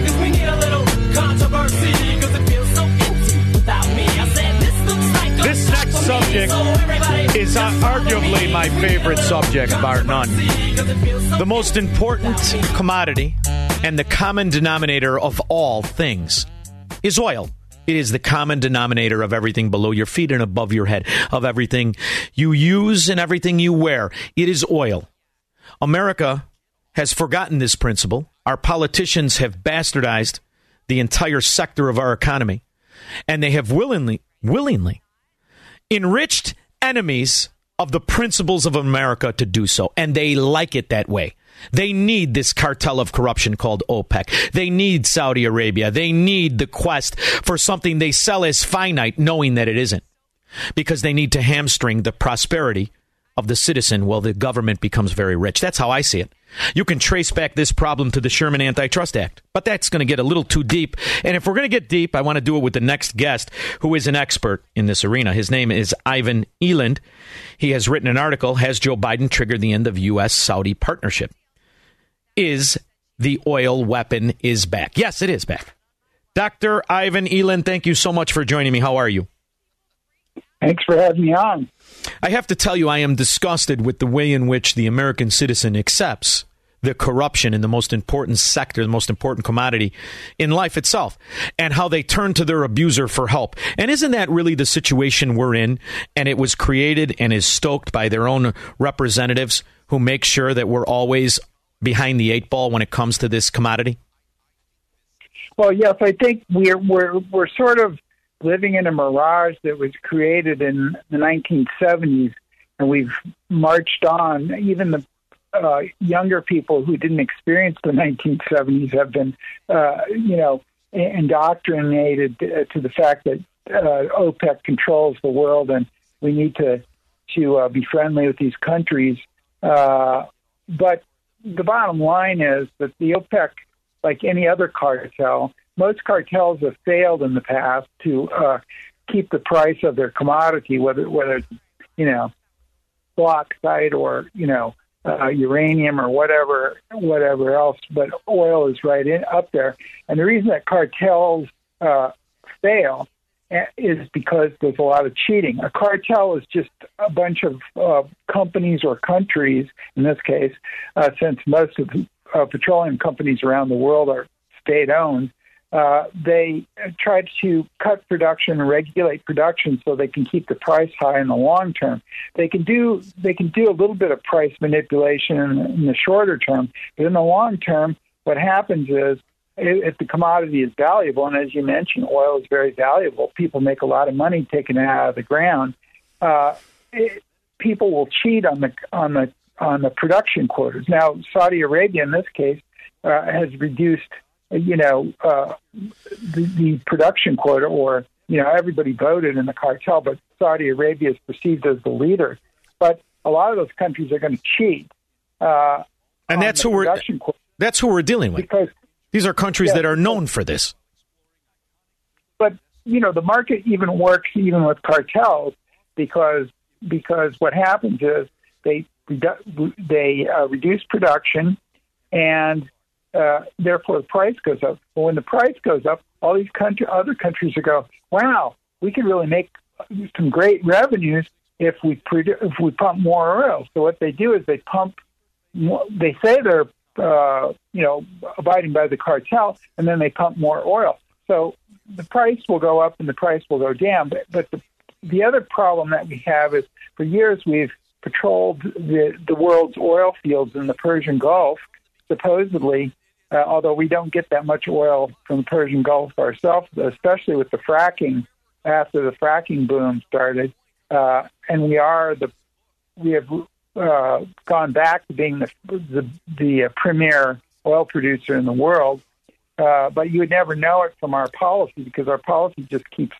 because we need a little controversy, because it feels so empty without me. I said this looks like a... This next subject is arguably my favorite subject, bar none. The most important commodity and the common denominator of all things is oil. It is the common denominator of everything below your feet and above your head, of everything you use and everything you wear. It is oil. America has forgotten this principle. Our politicians have bastardized the entire sector of our economy, and they have willingly enriched enemies of the principles of America to do so, and they like it that way. They need this cartel of corruption called OPEC. They need Saudi Arabia. They need the quest for something they sell as finite, knowing that it isn't, because they need to hamstring the prosperity of the citizen while the government becomes very rich. That's how I see it. You can trace back this problem to the Sherman Antitrust Act. But that's going to get a little too deep. And if we're going to get deep, I want to do it with the next guest, who is an expert in this arena. His name is Ivan Eland. He has written an article, Has Joe Biden Triggered the End of U.S.-Saudi Partnership? Is the oil weapon is back? Yes, it is back. Dr. Ivan Eland, thank you so much for joining me. How are you? Thanks for having me on. I have to tell you, I am disgusted with the way in which the American citizen accepts the corruption in the most important sector, the most important commodity in life itself, and how they turn to their abuser for help. And isn't that really the situation we're in? And it was created and is stoked by their own representatives who make sure that we're always behind the eight ball when it comes to this commodity? Well, yes, I think we're sort of living in a mirage that was created in the 1970s, and we've marched on. Even the younger people who didn't experience the 1970s have been, indoctrinated to the fact that OPEC controls the world, and we need to be friendly with these countries. But the bottom line is that the OPEC, like any other cartel, most cartels have failed in the past to keep the price of their commodity, whether it's, bauxite or, uranium or whatever else. But oil is right up there. And the reason that cartels fail is because there's a lot of cheating. A cartel is just a bunch of companies or countries, in this case, since most of the petroleum companies around the world are state-owned. They tried to cut production and regulate production so they can keep the price high in the long term. They can do a little bit of price manipulation in the shorter term, but in the long term, what happens is if the commodity is valuable, and as you mentioned, oil is very valuable, people make a lot of money taking it out of the ground. People will cheat on the production quotas. Now, Saudi Arabia, in this case, has reduced the production quota, or, everybody voted in the cartel, but Saudi Arabia is perceived as the leader. But a lot of those countries are going to cheat. And that's who we're dealing with. Because these are countries that are known for this. But, the market even works even with cartels because what happens is they reduce production, and therefore, the price goes up. Well, when the price goes up, all these other countries will go, wow, we can really make some great revenues if we pump more oil. So what they do is they pump. They say they're abiding by the cartel, and then they pump more oil. So the price will go up and the price will go down. But the other problem that we have is for years we've patrolled the world's oil fields in the Persian Gulf, supposedly. Although we don't get that much oil from the Persian Gulf ourselves, especially with the fracking, after the fracking boom started, and we have gone back to being the premier oil producer in the world. But you would never know it from our policy, because our policy just keeps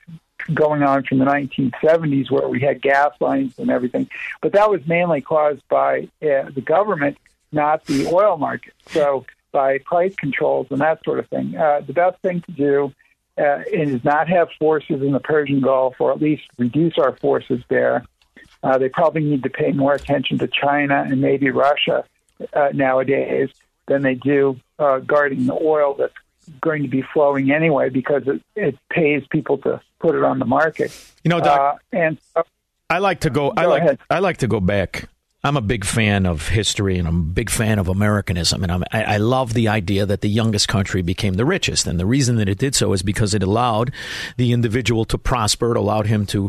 going on from the 1970s, where we had gas lines and everything. But that was mainly caused by the government, not the oil market. So by price controls and that sort of thing. The best thing to do is not have forces in the Persian Gulf, or at least reduce our forces there. They probably need to pay more attention to China and maybe Russia nowadays than they do guarding the oil that's going to be flowing anyway, because it pays people to put it on the market. I like to go back. I'm a big fan of history, and I'm a big fan of Americanism, and I love the idea that the youngest country became the richest. And the reason that it did so is because it allowed the individual to prosper. It allowed him to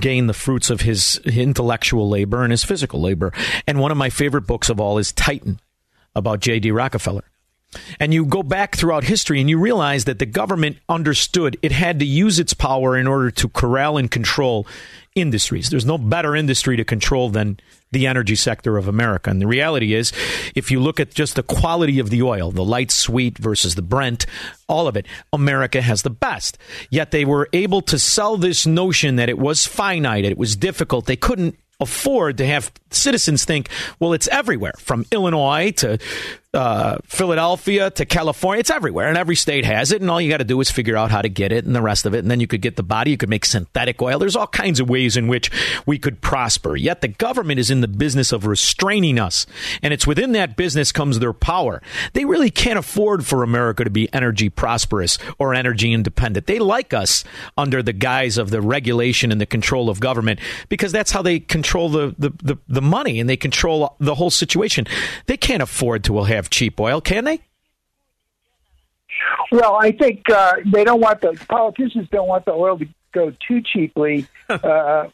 gain the fruits of his intellectual labor and his physical labor. And one of my favorite books of all is Titan, about J.D. Rockefeller. And you go back throughout history and you realize that the government understood it had to use its power in order to corral and control industries. There's no better industry to control than the energy sector of America. And the reality is, if you look at just the quality of the oil, the light sweet versus the Brent, all of it, America has the best. Yet they were able to sell this notion that it was finite, it was difficult. They couldn't afford to have citizens think, well, it's everywhere from Illinois to Philadelphia to California. It's everywhere, and every state has it, and all you got to do is figure out how to get it and the rest of it, and then you could get the body, you could make synthetic oil. There's all kinds of ways in which we could prosper, yet the government is in the business of restraining us, and it's within that business comes their power. They really can't afford for America to be energy prosperous or energy independent. They like us under the guise of the regulation and the control of government, because that's how they control the money, and they control the whole situation. They can't afford to have cheap oil, can they? Well, I think they don't want the politicians don't want the oil to go too cheaply, go to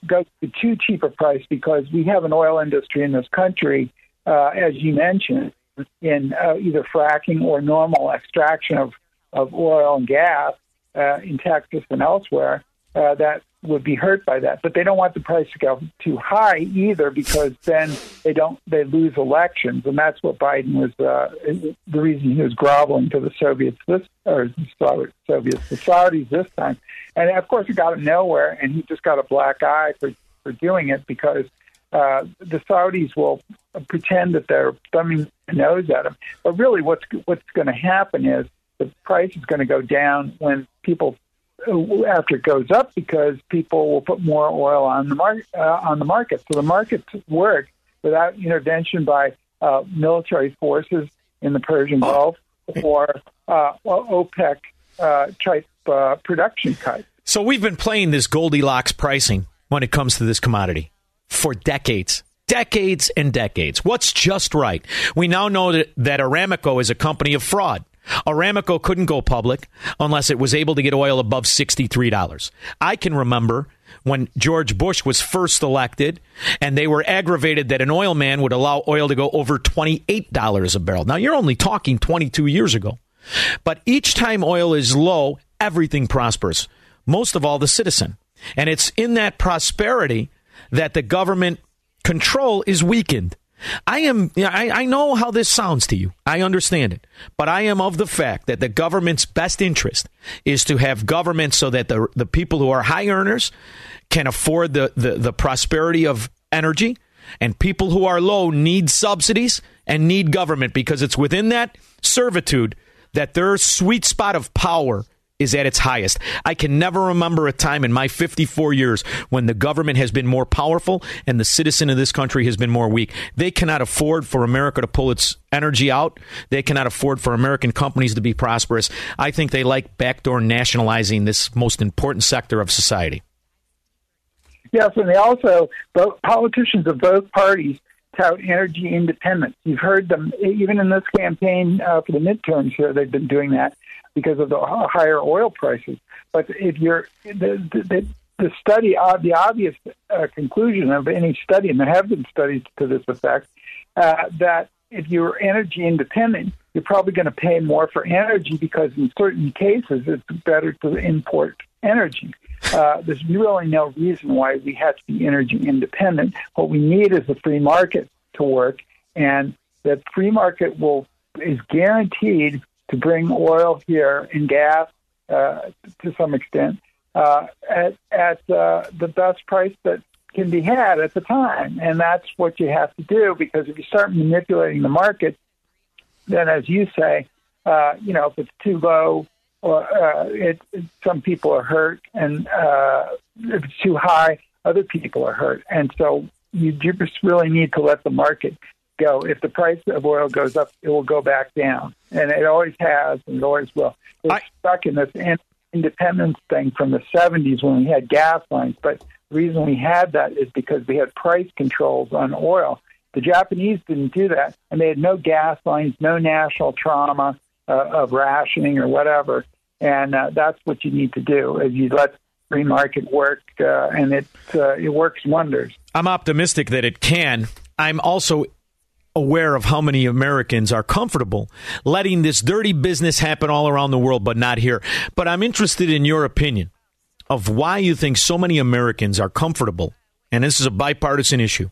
too cheap a price, because we have an oil industry in this country, as you mentioned, in either fracking or normal extraction of oil and gas in Texas and elsewhere that would be hurt by that. But they don't want the price to go too high either, because then they lose elections, and that's what Biden was the reason he was groveling to the Soviets the Saudis this time. And of course, it got him nowhere, and he just got a black eye for doing it, because the Saudis will pretend that they're thumbing their nose at him. But really, what's going to happen is the price is going to go down when people. After it goes up, because people will put more oil on the market. So the markets work without intervention by military forces in the Persian Gulf or OPEC type production cuts. So we've been playing this Goldilocks pricing when it comes to this commodity for decades. Decades and decades. What's just right? We now know that Aramco is a company of fraud. Aramco couldn't go public unless it was able to get oil above $63. I can remember when George Bush was first elected, and they were aggravated that an oil man would allow oil to go over $28 a barrel. Now, you're only talking 22 years ago. But each time oil is low, everything prospers, most of all the citizen. And it's in that prosperity that the government control is weakened. I know how this sounds to you. I understand it. But I am of the fact that the government's best interest is to have government so that the people who are high earners can afford the prosperity of energy, and people who are low need subsidies and need government, because it's within that servitude that their sweet spot of power is at its highest. I can never remember a time in my 54 years when the government has been more powerful and the citizen of this country has been more weak. They cannot afford for America to pull its energy out. They cannot afford for American companies to be prosperous. I think they like backdoor nationalizing this most important sector of society. Yes, and they also, politicians of both parties tout energy independence. You've heard them, even in this campaign for the midterms here, they've been doing that, because of the higher oil prices. But if you're the study, the obvious conclusion of any study, and there have been studies to this effect, that if you're energy independent, you're probably going to pay more for energy, because in certain cases it's better to import energy. There's really no reason why we have to be energy independent. What we need is the free market to work, and that free market is guaranteed to bring oil here and gas to some extent at the best price that can be had at the time. And that's what you have to do, because if you start manipulating the market, then, as you say, if it's too low, or some people are hurt, and if it's too high, other people are hurt. And so you just really need to let the market go. If the price of oil goes up, it will go back down, and it always has, and it always will. It's stuck in this independence thing from the 70s when we had gas lines. But the reason we had that is because we had price controls on oil. The Japanese didn't do that, and they had no gas lines, no national trauma of rationing or whatever. And that's what you need to do: is you let free market work, and it works wonders. I'm optimistic that it can. I'm also aware of how many Americans are comfortable letting this dirty business happen all around the world, but not here. But I'm interested in your opinion of why you think so many Americans are comfortable, and this is a bipartisan issue,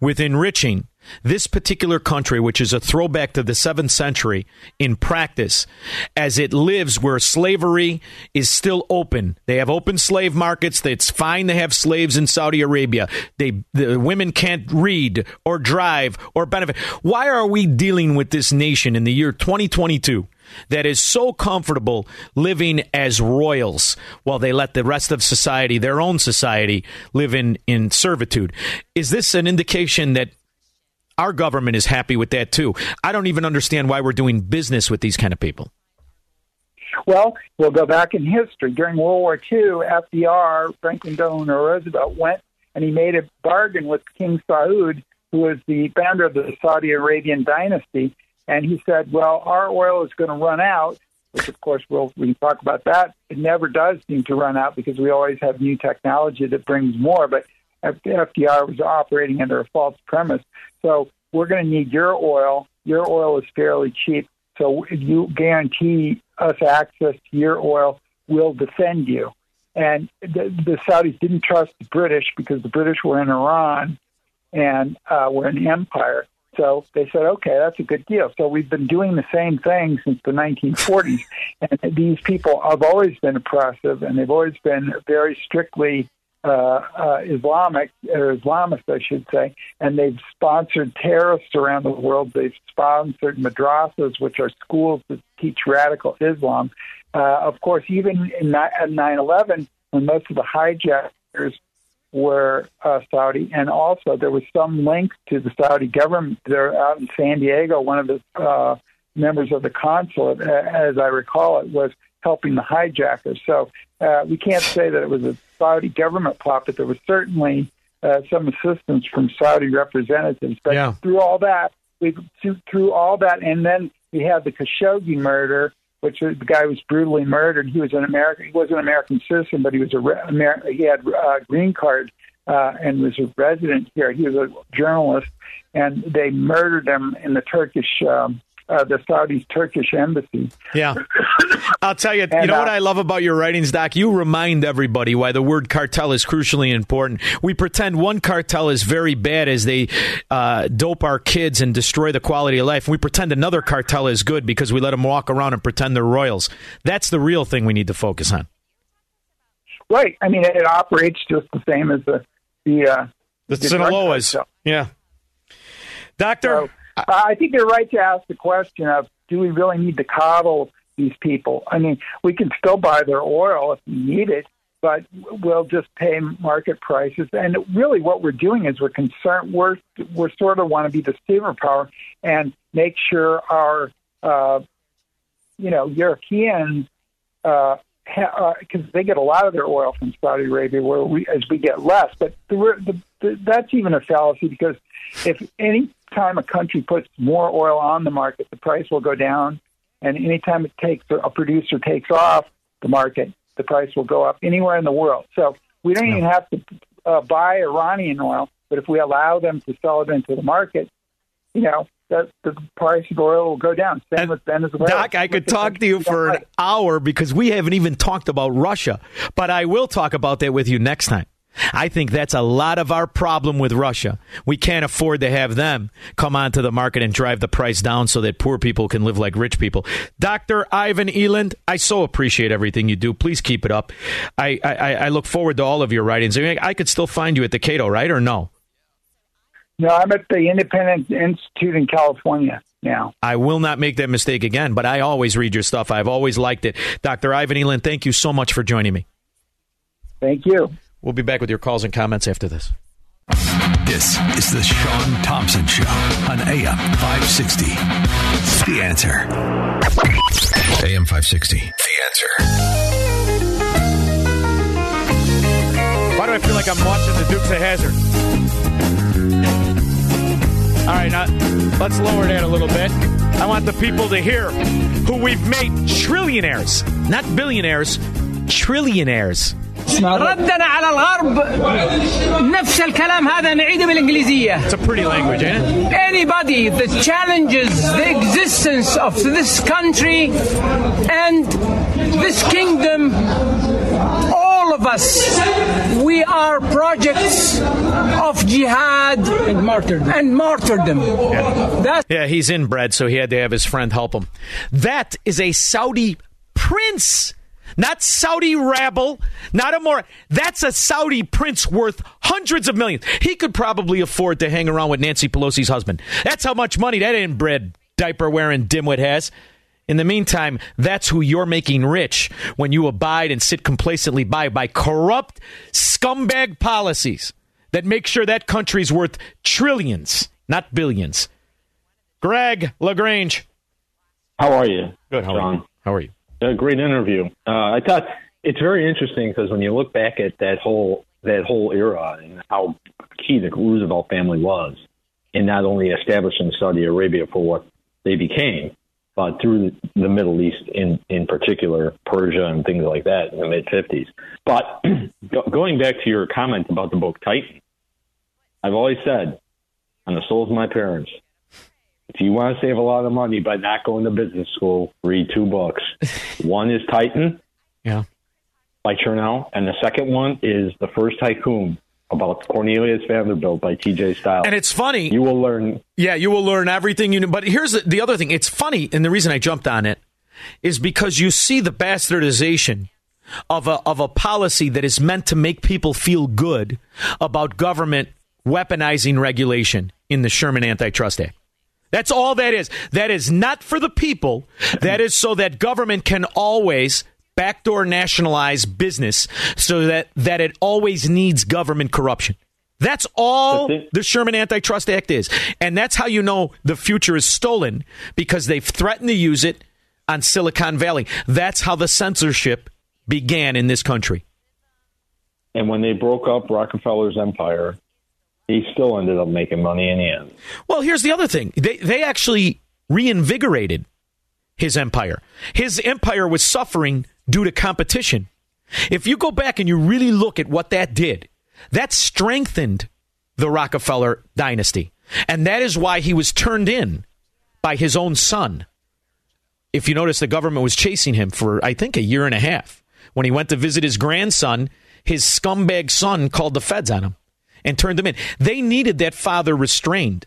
with enriching this particular country, which is a throwback to the 7th century in practice, as it lives where slavery is still open. They have open slave markets. It's fine to have slaves in Saudi Arabia. The women can't read or drive or benefit. Why are we dealing with this nation in the year 2022 that is so comfortable living as royals while they let the rest of society, their own society, live in servitude? Is this an indication that our government is happy with that, too? I don't even understand why we're doing business with these kind of people. Well, we'll go back in history. During World War II, FDR, Franklin Delano Roosevelt, went and he made a bargain with King Saud, who was the founder of the Saudi Arabian dynasty. And he said, well, our oil is going to run out, which, of course, we talk about that. It never does seem to run out because we always have new technology that brings more. But FDR was operating under a false premise. So we're going to need your oil. Your oil is fairly cheap. So if you guarantee us access to your oil, we'll defend you. And the Saudis didn't trust the British because the British were in Iran and were an empire. So they said, okay, that's a good deal. So we've been doing the same thing since the 1940s. And these people have always been oppressive, and they've always been very strictly Islamic, or Islamist, I should say, and they've sponsored terrorists around the world. They've sponsored madrasas, which are schools that teach radical Islam. Of course, even in 9/11, when most of the hijackers were Saudi, and also there was some link to the Saudi government. They're out in San Diego. One of the members of the consulate, as I recall it, was helping the hijackers. So we can't say that it was a Saudi government plot, but there was certainly some assistance from Saudi representatives. But yeah, through all that, and then we had the Khashoggi murder, which the guy was brutally murdered. He was an American. He was an American citizen, but he was he had a green card and was a resident here. He was a journalist, and they murdered him in the Turkish. The Saudi Turkish embassy. Yeah. I'll tell you, you know what I love about your writings, Doc? You remind everybody why the word cartel is crucially important. We pretend one cartel is very bad as they dope our kids and destroy the quality of life. We pretend another cartel is good because we let them walk around and pretend they're royals. That's the real thing we need to focus on. Right. I mean, it operates just the same as the Sinaloas. Yeah. Doctor... So, I think you're right to ask the question of, do we really need to coddle these people? I mean, we can still buy their oil if we need it, but we'll just pay market prices. And really what we're doing is we're concerned, we're sort of want to be the superpower and make sure our, Europeans, because they get a lot of their oil from Saudi Arabia, where we get less. But that's even a fallacy, because if any time a country puts more oil on the market, the price will go down. And any time a producer takes off the market, the price will go up anywhere in the world. So we don't even have to buy Iranian oil, but if we allow them to sell it into the market, that the price of oil will go down. Same with Venezuela. Doc, I could talk to you for an hour because we haven't even talked about Russia, but I will talk about that with you next time. I think that's a lot of our problem with Russia. We can't afford to have them come onto the market and drive the price down so that poor people can live like rich people. Dr. Ivan Eland, I so appreciate everything you do. Please keep it up. I look forward to all of your writings. I could still find you at the Cato, right, or no? No, I'm at the Independent Institute in California now. I will not make that mistake again, but I always read your stuff. I've always liked it. Dr. Ivan Eland, thank you so much for joining me. Thank you. We'll be back with your calls and comments after this. This is the Shaun Thompson Show on AM 560. The Answer. AM 560. The Answer. Why do I feel like I'm watching the Dukes of Hazzard? All right, now let's lower that a little bit. I want the people to hear who we've made trillionaires, not billionaires, trillionaires. ردنا على الغرب نفس الكلام هذا نعيده بالإنجليزية. It's a pretty language, ain't it? Anybody that challenges the existence of this country and this kingdom, all of of us, we are projects of jihad and martyrdom. Yeah. He's inbred, so he had to have his friend help him. That is a Saudi prince, not Saudi rabble, not a more. That's a Saudi prince worth hundreds of millions. He could probably afford to hang around with Nancy Pelosi's husband. That's how much money that inbred diaper-wearing dimwit has. In the meantime, that's who you're making rich when you abide and sit complacently by corrupt scumbag policies that make sure that country's worth trillions, not billions. Greg LaGrange. How are you? Good, how John? Are you? How are you? A great interview. I thought it's very interesting because when you look back at that whole era and how key the Roosevelt family was in not only establishing Saudi Arabia for what they became, but through the Middle East in particular, Persia and things like that in the mid-'50s. But going back to your comment about the book Titan, I've always said, on the souls of my parents, if you want to save a lot of money by not going to business school, read two books. One is Titan by Chernow, and the second one is The First Tycoon, about Cornelius Vanderbilt by T.J. Stiles. And it's funny. You will learn. Yeah, you will learn everything you know. But here's the other thing. It's funny, and the reason I jumped on it is because you see the bastardization of a policy that is meant to make people feel good about government weaponizing regulation in the Sherman Antitrust Act. That's all that is. That is not for the people. That is so that government can always backdoor nationalize business so that it always needs government corruption. That's all the Sherman Antitrust Act is. And that's how you know the future is stolen, because they've threatened to use it on Silicon Valley. That's how the censorship began in this country. And when they broke up Rockefeller's empire, he still ended up making money in the end. Well, here's the other thing. They actually reinvigorated his empire. His empire was suffering due to competition. If you go back and you really look at what that did, that strengthened the Rockefeller dynasty. And that is why he was turned in by his own son. If you notice, the government was chasing him for, I think, a year and a half. When he went to visit his grandson, his scumbag son called the feds on him and turned him in. They needed that father restrained.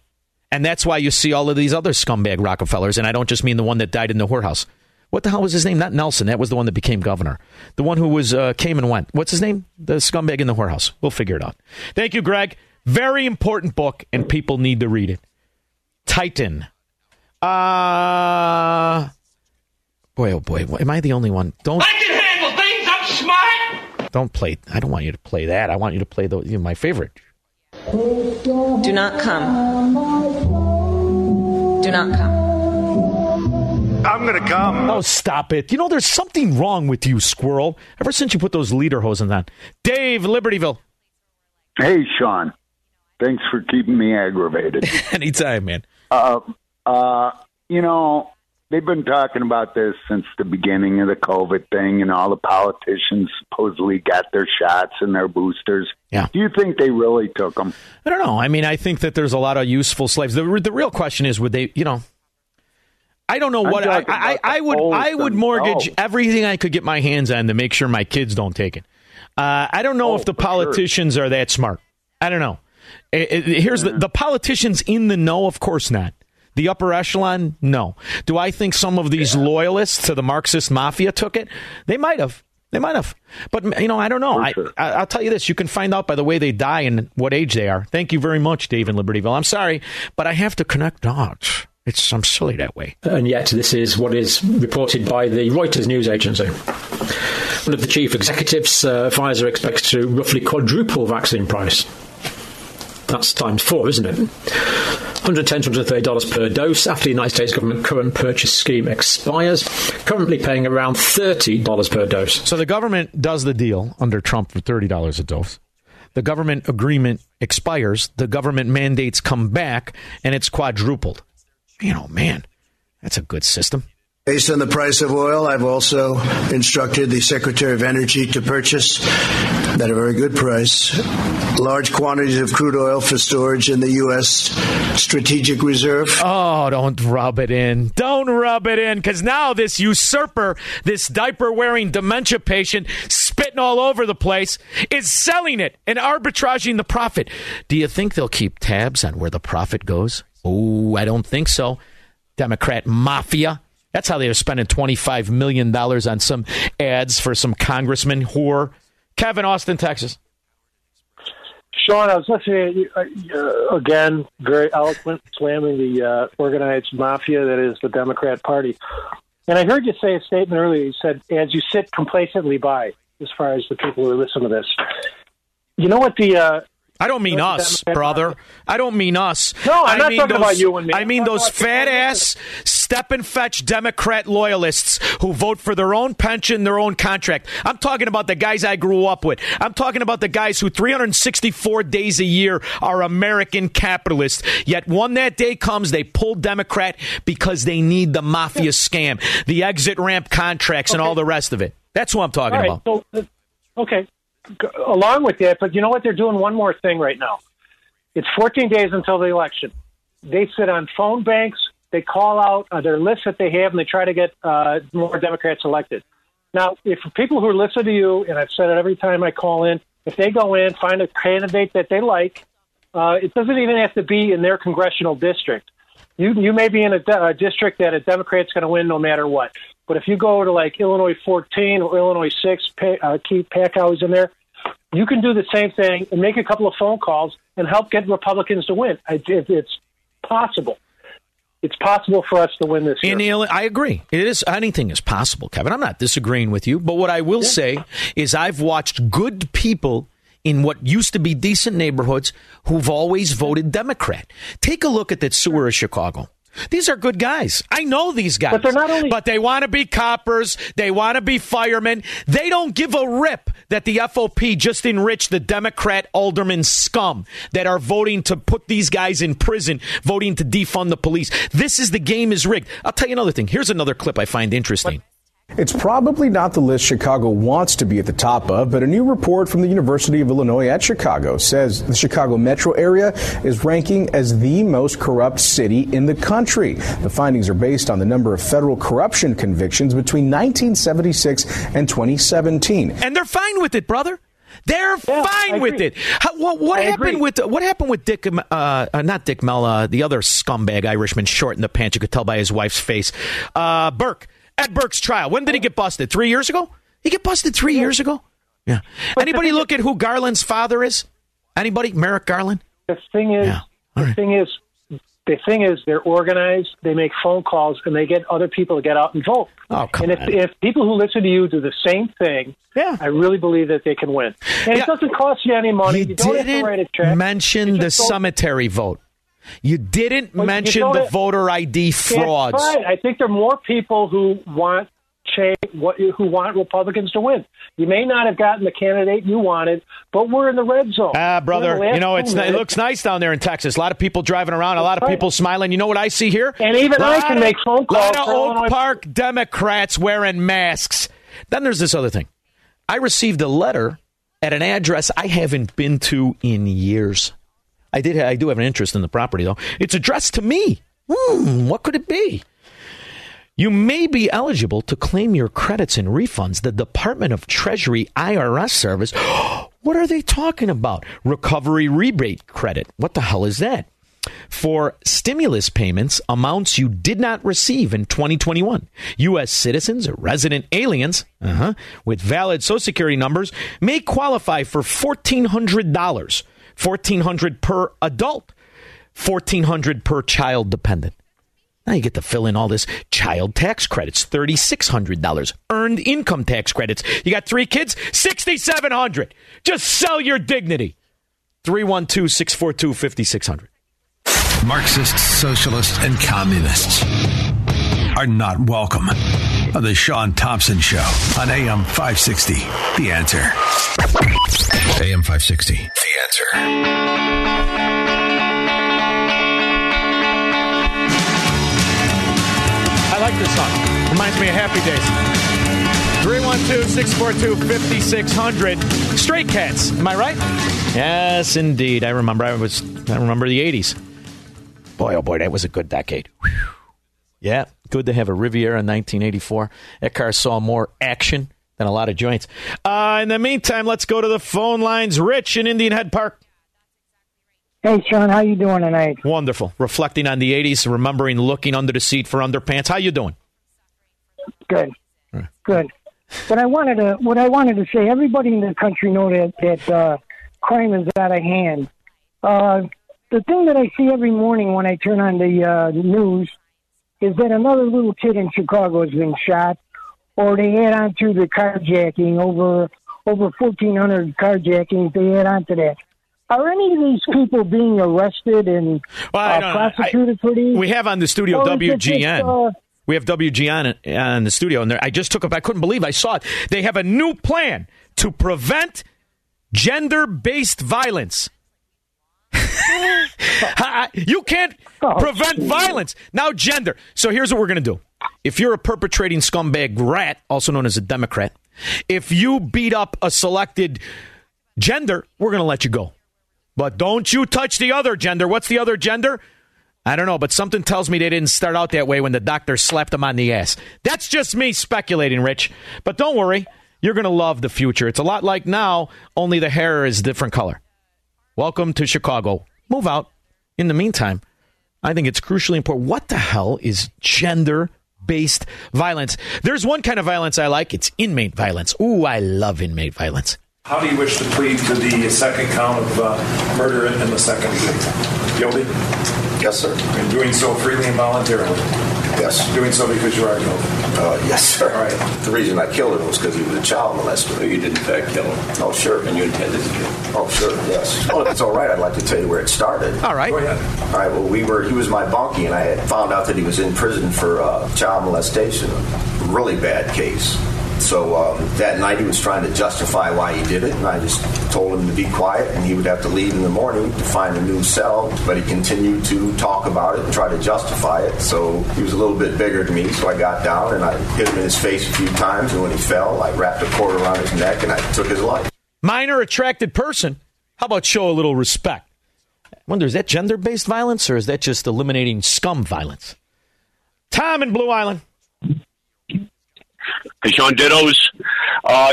And that's why you see all of these other scumbag Rockefellers. And I don't just mean the one that died in the whorehouse. What the hell was his name? Not Nelson. That was the one that became governor. The one who was came and went. What's his name? The scumbag in the whorehouse. We'll figure it out. Thank you, Greg. Very important book, and people need to read it. Titan. Boy, oh boy. Am I the only one? I can handle things. I'm smart. Don't play. I don't want you to play that. I want you to play my favorite. Do not come. Do not come. I'm going to come. Oh, stop it. You know, there's something wrong with you, squirrel, ever since you put those lederhosen on. Dave, Libertyville. Hey, Sean. Thanks for keeping me aggravated. Anytime, man. You know, they've been talking about this since the beginning of the COVID thing, and all the politicians supposedly got their shots and their boosters. Yeah. Do you think they really took them? I don't know. I mean, I think that there's a lot of useful slaves. The real question is, would they, you know, I don't know what I would mortgage everything I could get my hands on to make sure my kids don't take it. I don't know if the politicians are that smart. I don't know. Here's the politicians in the know. Of course not. The upper echelon. No. Do I think some of these loyalists to the Marxist mafia took it? They might have. They might have. But, you know, I don't know. I'll tell you this. You can find out by the way they die and what age they are. Thank you very much, Dave in Libertyville. I'm sorry, but I have to connect dots. I'm silly that way. And yet this is what is reported by the Reuters news agency. One of the chief executives, Pfizer, expects to roughly quadruple vaccine price. That's times four, isn't it? $110 to $130 per dose after the United States government current purchase scheme expires. Currently paying around $30 per dose. So the government does the deal under Trump for $30 a dose. The government agreement expires. The government mandates come back, and it's quadrupled. You know, man, that's a good system. Based on the price of oil, I've also instructed the Secretary of Energy to purchase at a very good price, large quantities of crude oil for storage in the U.S. strategic reserve. Oh, don't rub it in. Don't rub it in, because now this usurper, this diaper-wearing dementia patient spitting all over the place, is selling it and arbitraging the profit. Do you think they'll keep tabs on where the profit goes? Oh, I don't think so. Democrat mafia. That's how they are spending $25 million on some ads for some congressman whore. Kevin, Austin, Texas. Sean, I was listening to you, again, very eloquent, slamming the organized mafia that is the Democrat Party. And I heard you say a statement earlier. You said, as you sit complacently by, as far as the people who listen to this. You know what the... I don't mean us, brother. I don't mean us. No, I'm not talking about you and me. I mean those fat-ass, step-and-fetch Democrat loyalists who vote for their own pension, their own contract. I'm talking about the guys I grew up with. I'm talking about the guys who 364 days a year are American capitalists. Yet when that day comes, they pull Democrat because they need the mafia scam, the exit ramp contracts, and all the rest of it. That's who I'm talking about. So, okay. Along with that, but you know what? They're doing one more thing right now. It's 14 days until the election. They sit on phone banks. They call out their lists that they have, and they try to get more Democrats elected. Now, if people who listen to you, and I've said it every time I call in, if they go in, find a candidate that they like, it doesn't even have to be in their congressional district. You may be in a district that a Democrat's going to win no matter what. But if you go to, like, Illinois 14 or Illinois 6, Keith Packow is in there, you can do the same thing and make a couple of phone calls and help get Republicans to win. It's possible. It's possible for us to win this year. I agree. It is. Anything is possible, Kevin. I'm not disagreeing with you. But what I will say is I've watched good people in what used to be decent neighborhoods who've always voted Democrat. Take a look at that sewer of Chicago. These are good guys. I know these guys. But they're not only. But they want to be coppers. They want to be firemen. They don't give a rip that the FOP just enriched the Democrat alderman scum that are voting to put these guys in prison, voting to defund the police. This is the game is rigged. I'll tell you another thing. Here's another clip I find interesting. It's probably not the list Chicago wants to be at the top of, but a new report from the University of Illinois at Chicago says the Chicago metro area is ranking as the most corrupt city in the country. The findings are based on the number of federal corruption convictions between 1976 and 2017. And they're fine with it, brother. They're fine with it. What happened with Dick? Not Dick Mell. The other scumbag Irishman, short in the pants. You could tell by his wife's face. Burke. Ed Burke's trial. When did he get busted? 3 years ago? He get busted 3 years ago? Yeah. Anybody look at who Garland's father is? Anybody? Merrick Garland? The thing is, they're organized. They make phone calls, and they get other people to get out and vote. Oh, come on. And if people who listen to you do the same thing, I really believe that they can win. And it doesn't cost you any money. You don't have to write a check. Mention the cemetery vote. You didn't mention the voter ID frauds. Right. I think there are more people who want change, who want Republicans to win. You may not have gotten the candidate you wanted, but we're in the red zone. Ah, brother, you know, it looks nice down there in Texas. A lot of people driving around, a lot of people smiling. You know what I see here? And even I can make phone calls. A lot of Oak Park Democrats wearing masks. Then there's this other thing. I received a letter at an address I haven't been to in years. I do have an interest in the property, though. It's addressed to me. What could it be? You may be eligible to claim your credits and refunds. The Department of Treasury IRS service. What are they talking about? Recovery rebate credit. What the hell is that? For stimulus payments, amounts you did not receive in 2021. U.S. citizens or resident aliens with valid Social Security numbers may qualify for $1,400. $1,400 per adult, $1,400 per child dependent. Now you get to fill in all this child tax credits, $3,600. Earned income tax credits. You got three kids, $6,700. Just sell your dignity. 312-642-5600. Marxists, socialists, and communists are not welcome on the Shaun Thompson Show on AM 560. The Answer. AM 560. The Answer. I like this song. Reminds me of Happy Days. 312-642-5600. Stray Cats. Am I right? Yes, indeed. I remember. I remember the 80s. Boy, oh boy, that was a good decade. Whew. Yeah, good to have a Riviera in 1984. That car saw more action than a lot of joints. In the meantime, let's go to the phone lines. Rich in Indian Head Park. Hey, Sean, how you doing tonight? Wonderful. Reflecting on the 80s, remembering looking under the seat for underpants. How you doing? Good. Good. But I wanted to say, everybody in the country know that crime is out of hand. The thing that I see every morning when I turn on the news is that another little kid in Chicago has been shot, or they add on to the carjacking, over 1,400 carjackings, they add on to that. Are any of these people being arrested and prosecuted for these? We have on the studio WGN. We have WGN on the studio, and I just took up. I couldn't believe I saw it. They have a new plan to prevent gender-based violence. You can't prevent violence. Now gender. So here's what we're going to do. If you're a perpetrating scumbag rat, also known as a Democrat, if you beat up a selected gender, we're going to let you go. But don't you touch the other gender. What's the other gender? I don't know, but something tells me they didn't start out that way when the doctor slapped them on the ass. That's just me speculating, Rich. But don't worry. You're going to love the future. It's a lot like now, only the hair is a different color. Welcome to Chicago. Move out. In the meantime, I think it's crucially important. What the hell is gender-based violence? There's one kind of violence I like. It's inmate violence. Ooh, I love inmate violence. How do you wish to plead to the second count of murder in the second degree? Guilty? Yes, sir. And doing so freely and voluntarily? Yes. Doing so because you are guilty? Yes, sir. All right. The reason I killed him was because he was a child molester. You did, in fact, kill him. Oh, sure. And you intended to kill him. Oh, sure, yes. Well, if it's all right, I'd like to tell you where it started. All right. Go ahead. All right, well, he was my bunkie, and I had found out that he was in prison for child molestation. Really bad case. So that night he was trying to justify why he did it, and I just told him to be quiet, and he would have to leave in the morning to find a new cell. But he continued to talk about it and try to justify it. So he was a little bit bigger than me, so I got down and I hit him in his face a few times, and when he fell, I wrapped a cord around his neck and I took his life. Minor attracted person. How about show a little respect? I wonder, is that gender-based violence, or is that just eliminating scum violence? Tom in Blue Island. Hey, Sean Dittos.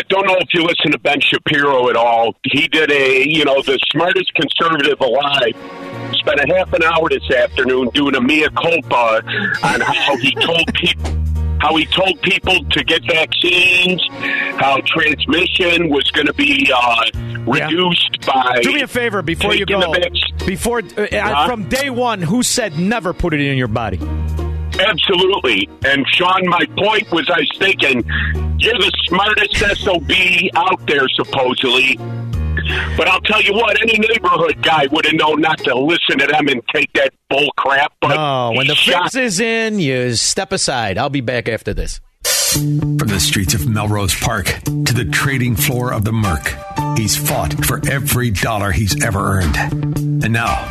Don't know if you listen to Ben Shapiro at all. He did the smartest conservative alive. Spent a half an hour this afternoon doing a mea culpa on how he told people. How he told people to get vaccines, how transmission was going to be reduced by... Do me a favor before you go. From day one, who said never put it in your body? Absolutely. And, Sean, my point was I was thinking, you're the smartest SOB out there, supposedly. But I'll tell you what, any neighborhood guy would have known not to listen to them and take that bull crap. But when the fix is in, you step aside. I'll be back after this. From the streets of Melrose Park to the trading floor of the Merc, he's fought for every dollar he's ever earned. And now,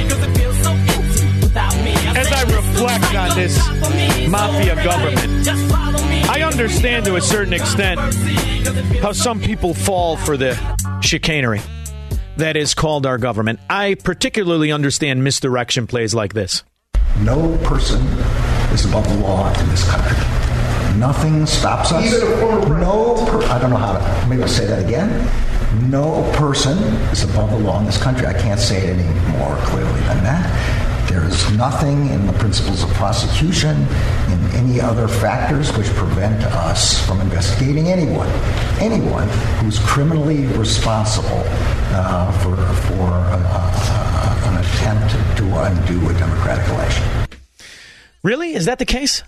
because it feels so empty without me. As I reflect on this mafia government, I understand to a certain extent how some people fall for the chicanery that is called our government. I particularly understand misdirection plays like this. No person is above the law in this country. Nothing stops us. I don't know how to. Maybe I'll say that again. No person is above the law in this country. I can't say it any more clearly than that. There is nothing in the principles of prosecution, in any other factors which prevent us from investigating anyone who's criminally responsible for an attempt to undo a democratic election. Really? Is that the case?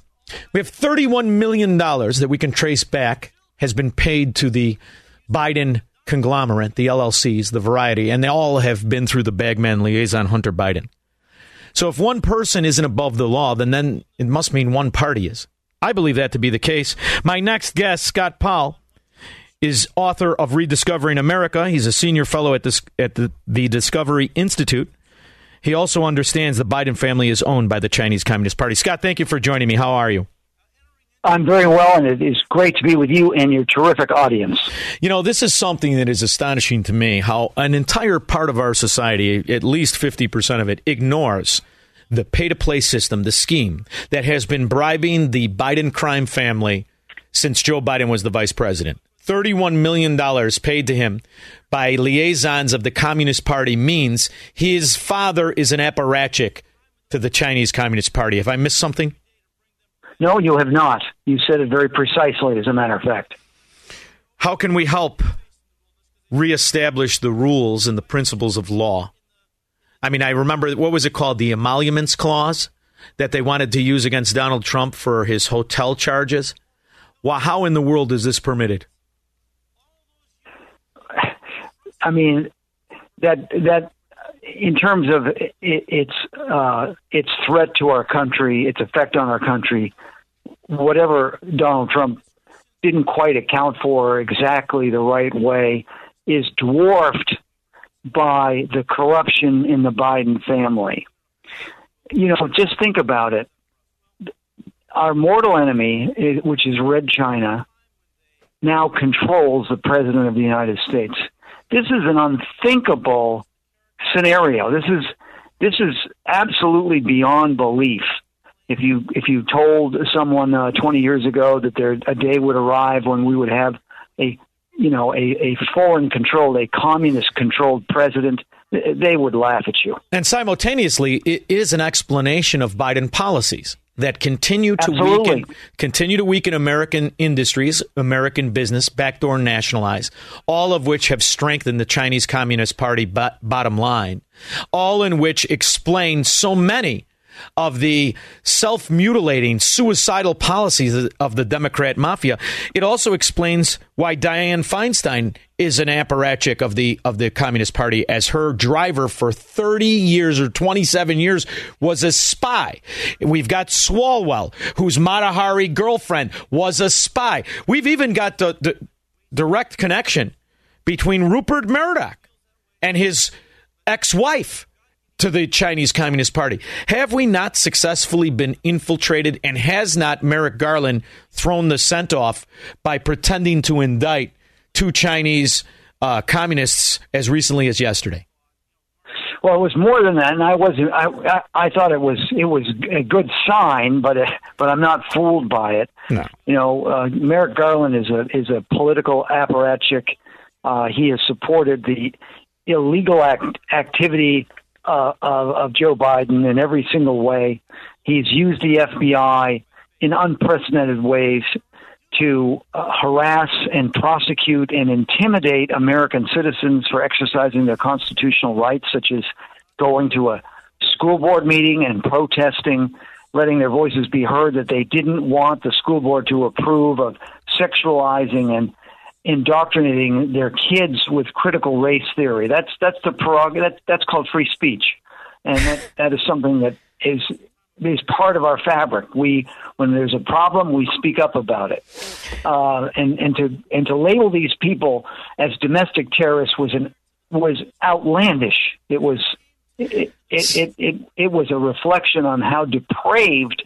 We have $31 million that we can trace back has been paid to the Biden conglomerate, the LLCs, the variety, and they all have been through the bagman liaison Hunter Biden. So if one person isn't above the law, then it must mean one party is. I believe that to be the case. My next guest, Scott Powell, is author of Rediscovering America. He's a senior fellow at the Discovery Institute. He also understands the Biden family is owned by the Chinese Communist Party. Scott, thank you for joining me. How are you? I'm very well, and it is great to be with you and your terrific audience. You know, this is something that is astonishing to me, how an entire part of our society, at least 50% of it, ignores the pay-to-play system, the scheme that has been bribing the Biden crime family since Joe Biden was the vice president. $31 million paid to him by liaisons of the Communist Party means his father is an apparatchik to the Chinese Communist Party. Have I missed something? No, you have not. You said it very precisely, as a matter of fact. How can we help reestablish the rules and the principles of law? I mean, I remember, what was it called? The emoluments clause that they wanted to use against Donald Trump for his hotel charges. Well, how in the world is this permitted? I mean, that in terms of its threat to our country, its effect on our country, whatever Donald Trump didn't quite account for exactly the right way is dwarfed by the corruption in the Biden family. You know, just think about it. Our mortal enemy, which is Red China, now controls the President of the United States. This is an unthinkable scenario. This is absolutely beyond belief. If you told someone 20 years ago that a day would arrive when we would have a foreign controlled, a communist controlled president, they would laugh at you. And simultaneously, it is an explanation of Biden policies that continue to weaken American industries, American business, backdoor nationalize, all of which have strengthened the Chinese Communist Party bottom line, all in which explain so many of the self-mutilating, suicidal policies of the Democrat mafia. It also explains why Dianne Feinstein is an apparatchik of the Communist Party, as her driver for 30 years or 27 years was a spy. We've got Swalwell, whose Mata Hari girlfriend was a spy. We've even got the direct connection between Rupert Murdoch and his ex-wife to the Chinese Communist Party. Have we not successfully been infiltrated, and has not Merrick Garland thrown the scent off by pretending to indict two Chinese communists as recently as yesterday? Well, it was more than that, and I wasn't. I thought it was a good sign, but I'm not fooled by it. No. You know, Merrick Garland is a political apparatchik. He has supported the illegal activity. Of Joe Biden in every single way. He's used the FBI in unprecedented ways to harass and prosecute and intimidate American citizens for exercising their constitutional rights, such as going to a school board meeting and protesting, letting their voices be heard that they didn't want the school board to approve of sexualizing and indoctrinating their kids with critical race theory. That's the prerogative. That's called free speech, and that is something that is part of our fabric. When there's a problem, we speak up about it. And to label these people as domestic terrorists was outlandish. It was a reflection on how depraved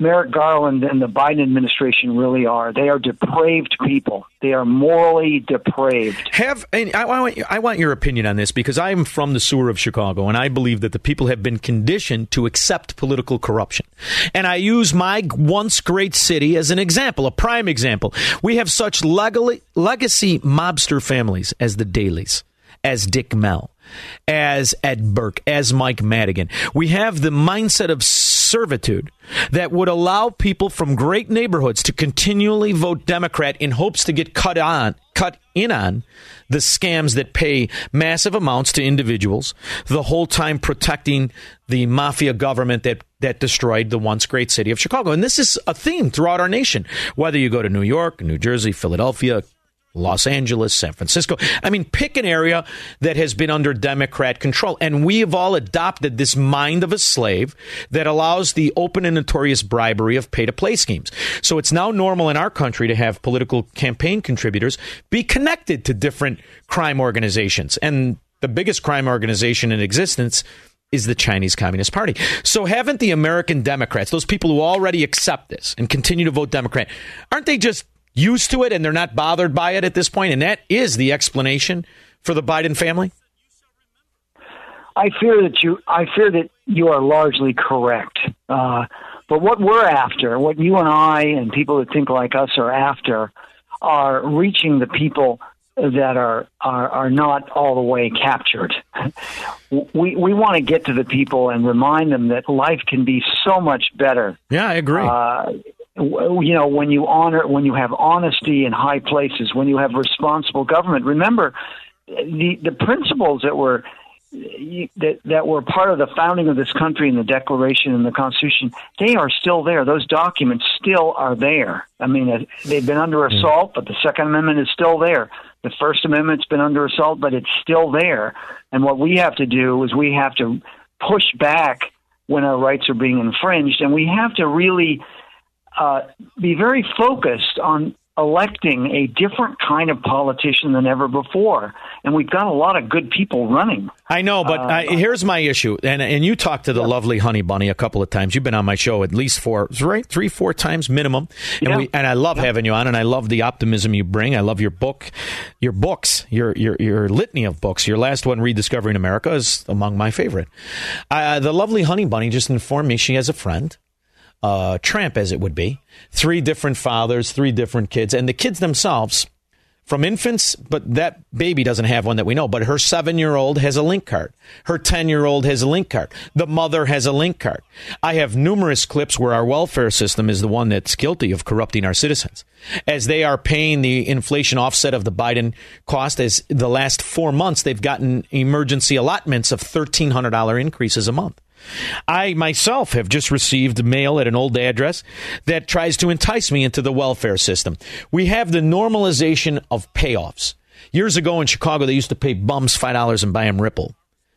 Merrick Garland and the Biden administration really are. They are depraved people. They are morally depraved. I want your opinion on this, because I am from the sewer of Chicago, and I believe that the people have been conditioned to accept political corruption. And I use my once great city as an example, a prime example. We have such legacy mobster families as the Dailies, as Dick Mell, as Ed Burke, as Mike Madigan. We have the mindset of servitude that would allow people from great neighborhoods to continually vote Democrat in hopes to get cut in on the scams that pay massive amounts to individuals, the whole time protecting the mafia government that destroyed the once great city of Chicago. And this is a theme throughout our nation, whether you go to New York, New Jersey, Philadelphia, Los Angeles, San Francisco. I mean, pick an area that has been under Democrat control. And we have all adopted this mind of a slave that allows the open and notorious bribery of pay-to-play schemes. So it's now normal in our country to have political campaign contributors be connected to different crime organizations. And the biggest crime organization in existence is the Chinese Communist Party. So haven't the American Democrats, those people who already accept this and continue to vote Democrat, aren't they just used to it and they're not bothered by it at this point? And that is the explanation for the Biden family? I fear that you are largely correct. But what we're after, what you and I and people that think like us are after, are reaching the people that are not all the way captured. We want to get to the people and remind them that life can be so much better. Yeah, I agree. You know, when you honor, when you have honesty in high places, when you have responsible government. Remember, the principles that were part of the founding of this country in the Declaration and the Constitution, they are still there. Those documents still are there. I mean, they've been under assault, but the Second Amendment is still there. The First Amendment's been under assault, but it's still there. And what we have to do is we have to push back when our rights are being infringed, and we have to really be very focused on electing a different kind of politician than ever before. And we've got a lot of good people running. I know, but here's my issue. And you talked to the lovely Honey Bunny a couple of times. You've been on my show at least three, four times minimum. And I love having you on, and I love the optimism you bring. I love your book, your books, your litany of books. Your last one, Rediscovering America, is among my favorite. The lovely Honey Bunny just informed me she has a friend, tramp as it would be, 3 different fathers, 3 different kids, and the kids themselves from infants, but that baby doesn't have one that we know, but her 7-year-old has a link card. Her 10-year-old has a link card. The mother has a link card. I have numerous clips where our welfare system is the one that's guilty of corrupting our citizens, as they are paying the inflation offset of the Biden cost. As the last 4 months, they've gotten emergency allotments of $1,300 increases a month. I myself have just received mail at an old address that tries to entice me into the welfare system. We have the normalization of payoffs. Years ago in Chicago, they used to pay bums $5 and buy them Ripple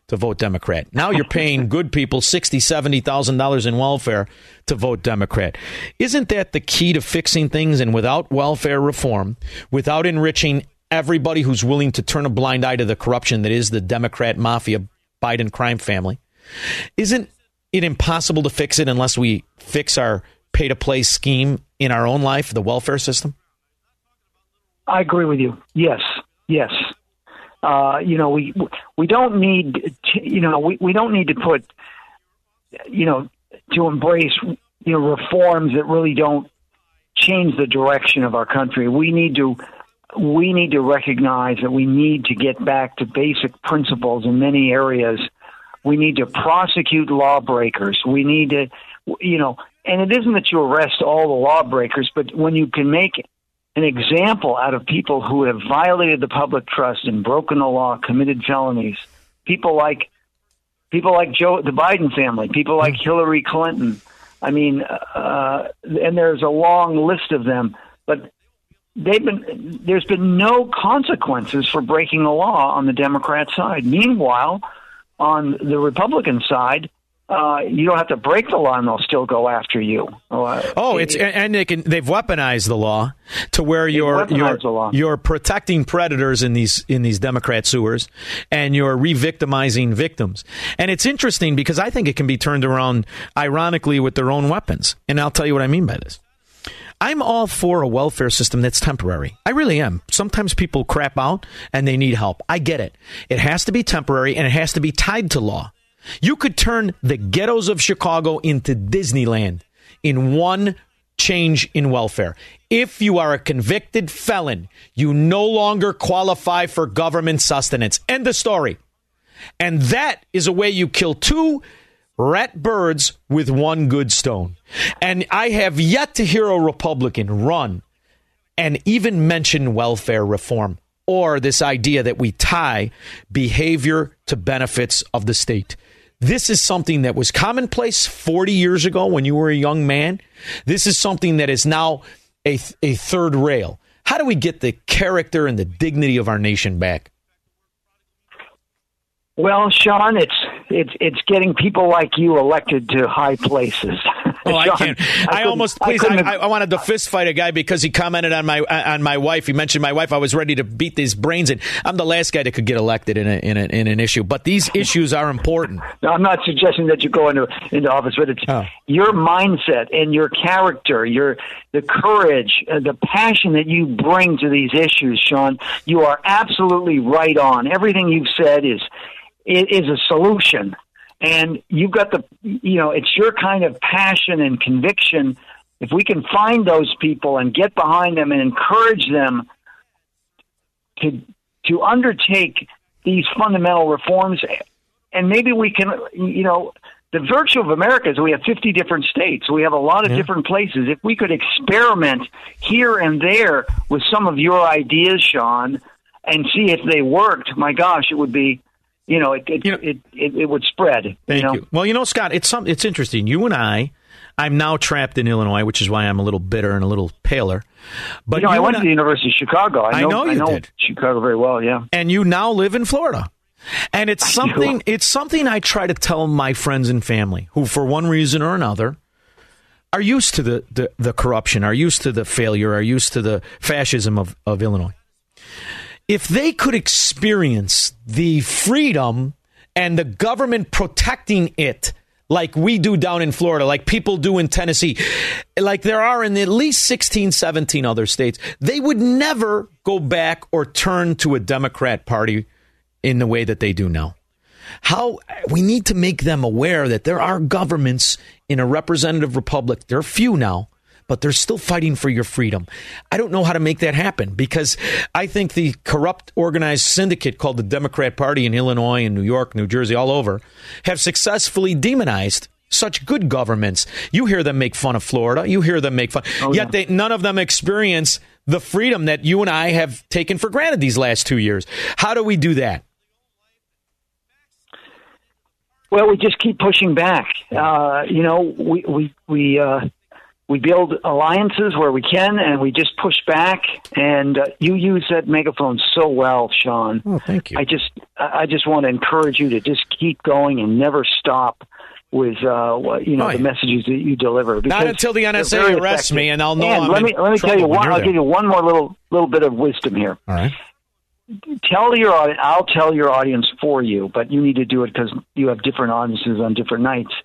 to vote Democrat. Now you're paying good people $60,000, $70,000 in welfare to vote Democrat. Isn't that the key to fixing things? And without welfare reform, without enriching everybody who's willing to turn a blind eye to the corruption that is the Democrat mafia, Biden crime family, isn't it impossible to fix it unless we fix our pay-to-play scheme in our own life, the welfare system? I agree with you. Yes. You know, we don't need to, you know, we don't need to put, you know, to embrace, you know, reforms that really don't change the direction of our country. We need to recognize that we need to get back to basic principles in many areas. We need to prosecute lawbreakers. We need to, you know, and it isn't that you arrest all the lawbreakers, but when you can make an example out of people who have violated the public trust and broken the law, committed felonies, people like Joe, the Biden family, people like Hillary Clinton. I mean, and there's a long list of them, but there's been no consequences for breaking the law on the Democrat side. Meanwhile, on the Republican side, you don't have to break the law and they'll still go after you. They've weaponized the law to where you're protecting predators in these Democrat sewers, and you're re-victimizing victims. And it's interesting because I think it can be turned around ironically with their own weapons. And I'll tell you what I mean by this. I'm all for a welfare system that's temporary. I really am. Sometimes people crap out and they need help. I get it. It has to be temporary and it has to be tied to law. You could turn the ghettos of Chicago into Disneyland in one change in welfare. If you are a convicted felon, you no longer qualify for government sustenance. End of story. And that is a way you kill 2 rat birds with one good stone. And I have yet to hear a Republican run and even mention welfare reform or this idea that we tie behavior to benefits of the state. This is something that was commonplace 40 years ago when you were a young man. This is something that is now a third rail. How do we get the character and the dignity of our nation back? Well, Sean, it's getting people like you elected to high places. Oh, Sean, I wanted to fist fight a guy because he commented on my wife. He mentioned my wife. I was ready to beat these brains in. I'm the last guy that could get elected in an issue, but these issues are important. No, I'm not suggesting that you go into office, but it's your mindset and your character, the courage, the passion that you bring to these issues, Sean. You are absolutely right on. Everything you've said is a solution. And you've got it's your kind of passion and conviction. If we can find those people and get behind them and encourage them to undertake these fundamental reforms, and maybe we can, the virtue of America is we have 50 different states. We have a lot of different places. If we could experiment here and there with some of your ideas, Sean, and see if they worked, my gosh, it would be... it would spread. Thank you. Well, Scott, it's interesting. You and I'm now trapped in Illinois, which is why I'm a little bitter and a little paler. But I went to the University of Chicago. I know Chicago very well. Yeah, and you now live in Florida, and it's something I try to tell my friends and family who, for one reason or another, are used to the corruption, are used to the failure, are used to the fascism of Illinois. If they could experience the freedom and the government protecting it like we do down in Florida, like people do in Tennessee, like there are in at least 16, 17 other states, they would never go back or turn to a Democrat party in the way that they do now. We need to make them aware that there are governments in a representative republic. There are few now, but they're still fighting for your freedom. I don't know how to make that happen, because I think the corrupt organized syndicate called the Democrat Party in Illinois and New York, New Jersey, all over, have successfully demonized such good governments. You hear them make fun of Florida. You hear them make fun. Yet none of them experience the freedom that you and I have taken for granted these last 2 years. How do we do that? Well, we just keep pushing back. We build alliances where we can, and we just push back. And you use that megaphone so well, Sean. Oh, thank you. I just want to encourage you to just keep going and never stop with the messages that you deliver. Not until the NSA arrests me, and I'll know. And let me tell you one. I'll give you one more little bit of wisdom here. All right. I'll tell your audience for you, but you need to do it because you have different audiences on different nights.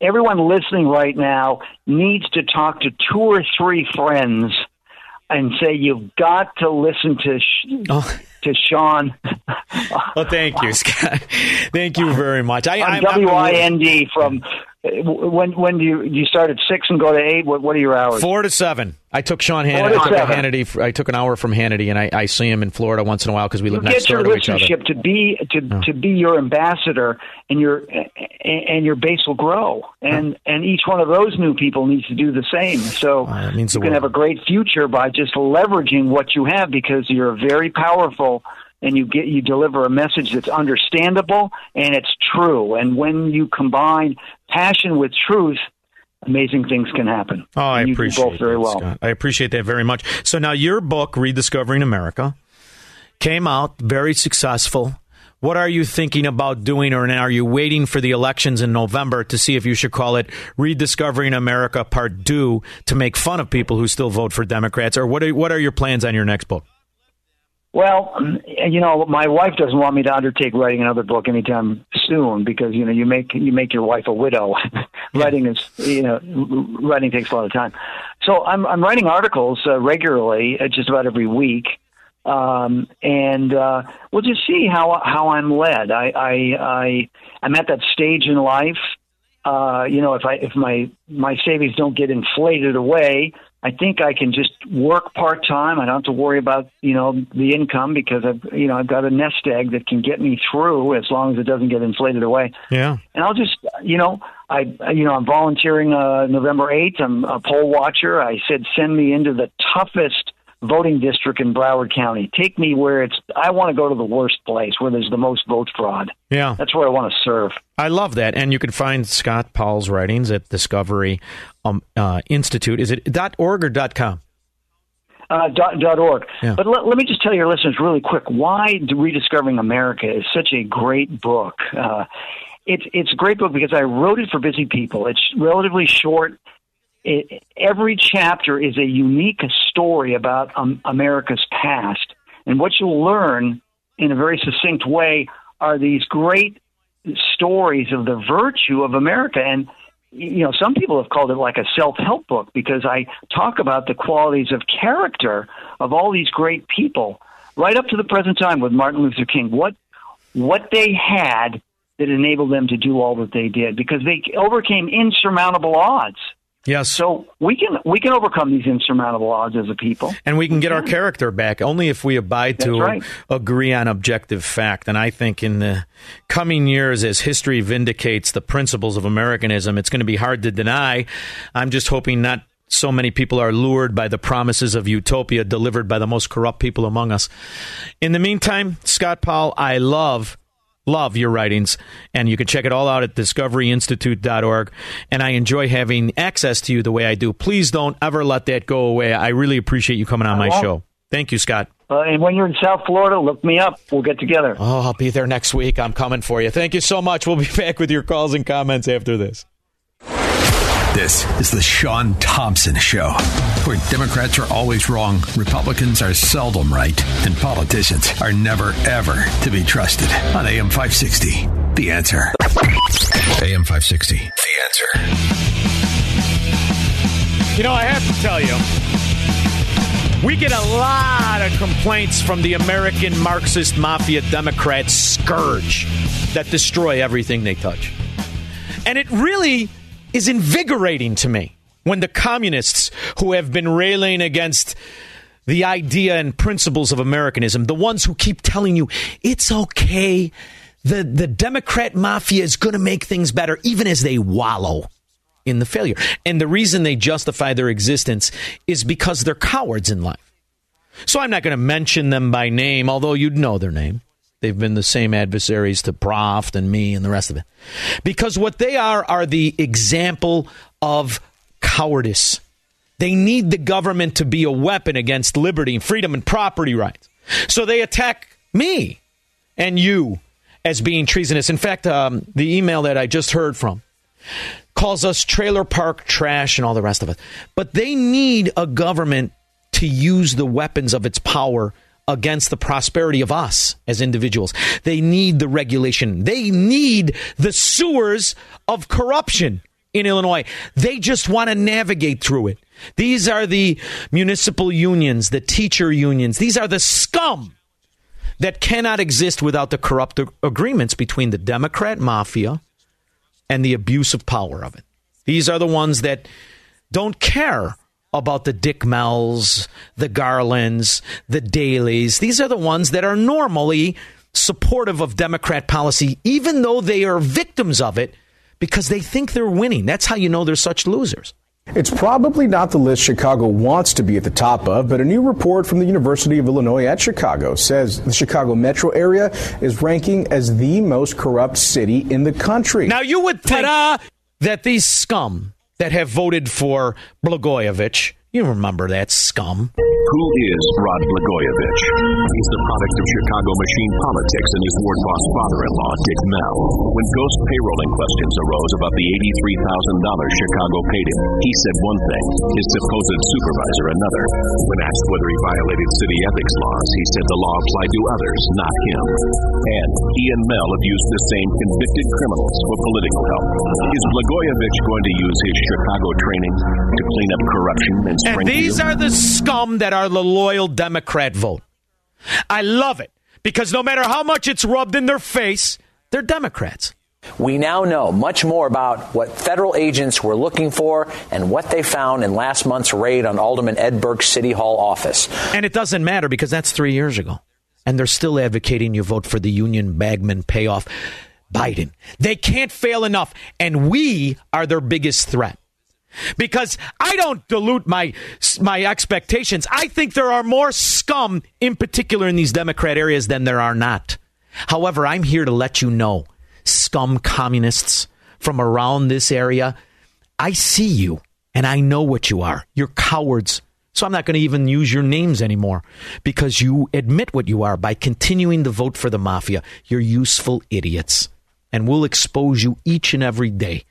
Everyone listening right now needs to talk to 2 or 3 friends and say, you've got to listen to Sean. Well, thank you, Scott. Thank you very much. I'm WIND from when do you start at 6 and go to 8? What are your hours? 4 to 7. I took Sean Hannity. I took an hour from Hannity, and I see him in Florida once in a while because we live next door to each other. Get your listenership to be your ambassador, and your base will grow. And each one of those new people needs to do the same. So you can have a great future by just leveraging what you have, because you're very powerful, and you deliver a message that's understandable and it's true. And when you combine passion with truth, amazing things can happen. Oh, I appreciate that, Scott. I appreciate that very much. So now your book, Rediscovering America, came out very successful. What are you thinking about doing, or are you waiting for the elections in November to see if you should call it Rediscovering America Part 2 to make fun of people who still vote for Democrats? Or what are your plans on your next book? Well, my wife doesn't want me to undertake writing another book anytime soon, because you make your wife a widow. Writing takes a lot of time. So I'm writing articles regularly, just about every week, and we'll just see how I'm led. I'm at that stage in life. If my savings don't get inflated away, I think I can just work part-time. I don't have to worry about, the income, because I've got a nest egg that can get me through as long as it doesn't get inflated away. Yeah. And I'll just, I'm volunteering November 8th. I'm a poll watcher. I said, send me into the toughest voting district in Broward County. Take me where I want to go to the worst place, where there's the most vote fraud. Yeah. That's where I want to serve. I love that. And you can find Scott Powell's writings at Discovery Institute. Is it .org or .com? .org. Yeah. But let me just tell your listeners really quick why Rediscovering America is such a great book. It's a great book because I wrote it for busy people. It's relatively short. Every chapter is a unique story about America's past. And what you'll learn in a very succinct way are these great stories of the virtue of America. And, you know, some people have called it like a self-help book because I talk about the qualities of character of all these great people right up to the present time with Martin Luther King, what they had that enabled them to do all that they did because they overcame insurmountable odds. Yes. So we can overcome these insurmountable odds as a people. And we can get our character back only if we abide to agree on objective fact. And I think in the coming years, as history vindicates the principles of Americanism, it's going to be hard to deny. I'm just hoping not so many people are lured by the promises of utopia delivered by the most corrupt people among us. In the meantime, Scott Powell, I love your writings, and you can check it all out at discoveryinstitute.org, and I enjoy having access to you the way I do. Please don't ever let that go away. I really appreciate you coming on my show. Thank you, Scott. And when you're in South Florida, look me up. We'll get together. Oh, I'll be there next week. I'm coming for you. Thank you so much. We'll be back with your calls and comments after this. This is the Shaun Thompson Show, where Democrats are always wrong, Republicans are seldom right, and politicians are never, ever to be trusted. On AM 560, The Answer. AM 560, The Answer. You know, I have to tell you, we get a lot of complaints from the American Marxist Mafia Democrat scourge that destroy everything they touch. And it really is invigorating to me when the communists who have been railing against the idea and principles of Americanism, the ones who keep telling you it's okay, the Democrat mafia is going to make things better, even as they wallow in the failure. And the reason they justify their existence is because they're cowards in life. So I'm not going to mention them by name, although you'd know their name. They've been the same adversaries to Proft and me and the rest of it. Because what they are the example of cowardice. They need the government to be a weapon against liberty and freedom and property rights. So they attack me and you as being treasonous. In fact, the email that I just heard from calls us trailer park trash and all the rest of it. But they need a government to use the weapons of its power against the prosperity of us as individuals. They need the regulation. They need the sewers of corruption in Illinois. They just want to navigate through it. These are the municipal unions, the teacher unions. These are the scum that cannot exist without the corrupt agreements between the Democrat mafia and the abuse of power of it. These are the ones that don't care about the Dick Mells, the Garlands, the Dailies. These are the ones that are normally supportive of Democrat policy, even though they are victims of it, because they think they're winning. That's how you know they're such losers. It's probably not the list Chicago wants to be at the top of, but a new report from the University of Illinois at Chicago says the Chicago metro area is ranking as the most corrupt city in the country. Now, you would think that these scum that have voted for Blagojevich. You remember that scum. Who is Rod Blagojevich? He's the product of Chicago machine politics and his ward boss father-in-law, Dick Mell. When ghost payrolling questions arose about the $83,000 Chicago paid him, he said one thing, his supposed supervisor another. When asked whether he violated city ethics laws, he said the law applied to others, not him. And he and Mell abused the same convicted criminals for political help. Is Blagojevich going to use his Chicago training to clean up corruption and spring? And these are the scum that are the loyal Democrat vote. I love it, because no matter how much it's rubbed in their face, they're Democrats. We now know much more about what federal agents were looking for and what they found in last month's raid on Alderman Ed Burke's City Hall office. And it doesn't matter, because that's 3 years ago. And they're still advocating you vote for the union bagman payoff Biden. They can't fail enough, and we are their biggest threat. Because I don't dilute my expectations. I think there are more scum, in particular in these Democrat areas, than there are not. However, I'm here to let you know, scum communists from around this area, I see you and I know what you are. You're cowards, So I'm not going to even use your names anymore, because you admit what you are by continuing to vote for the mafia. You're useful idiots. And we'll expose you each and every day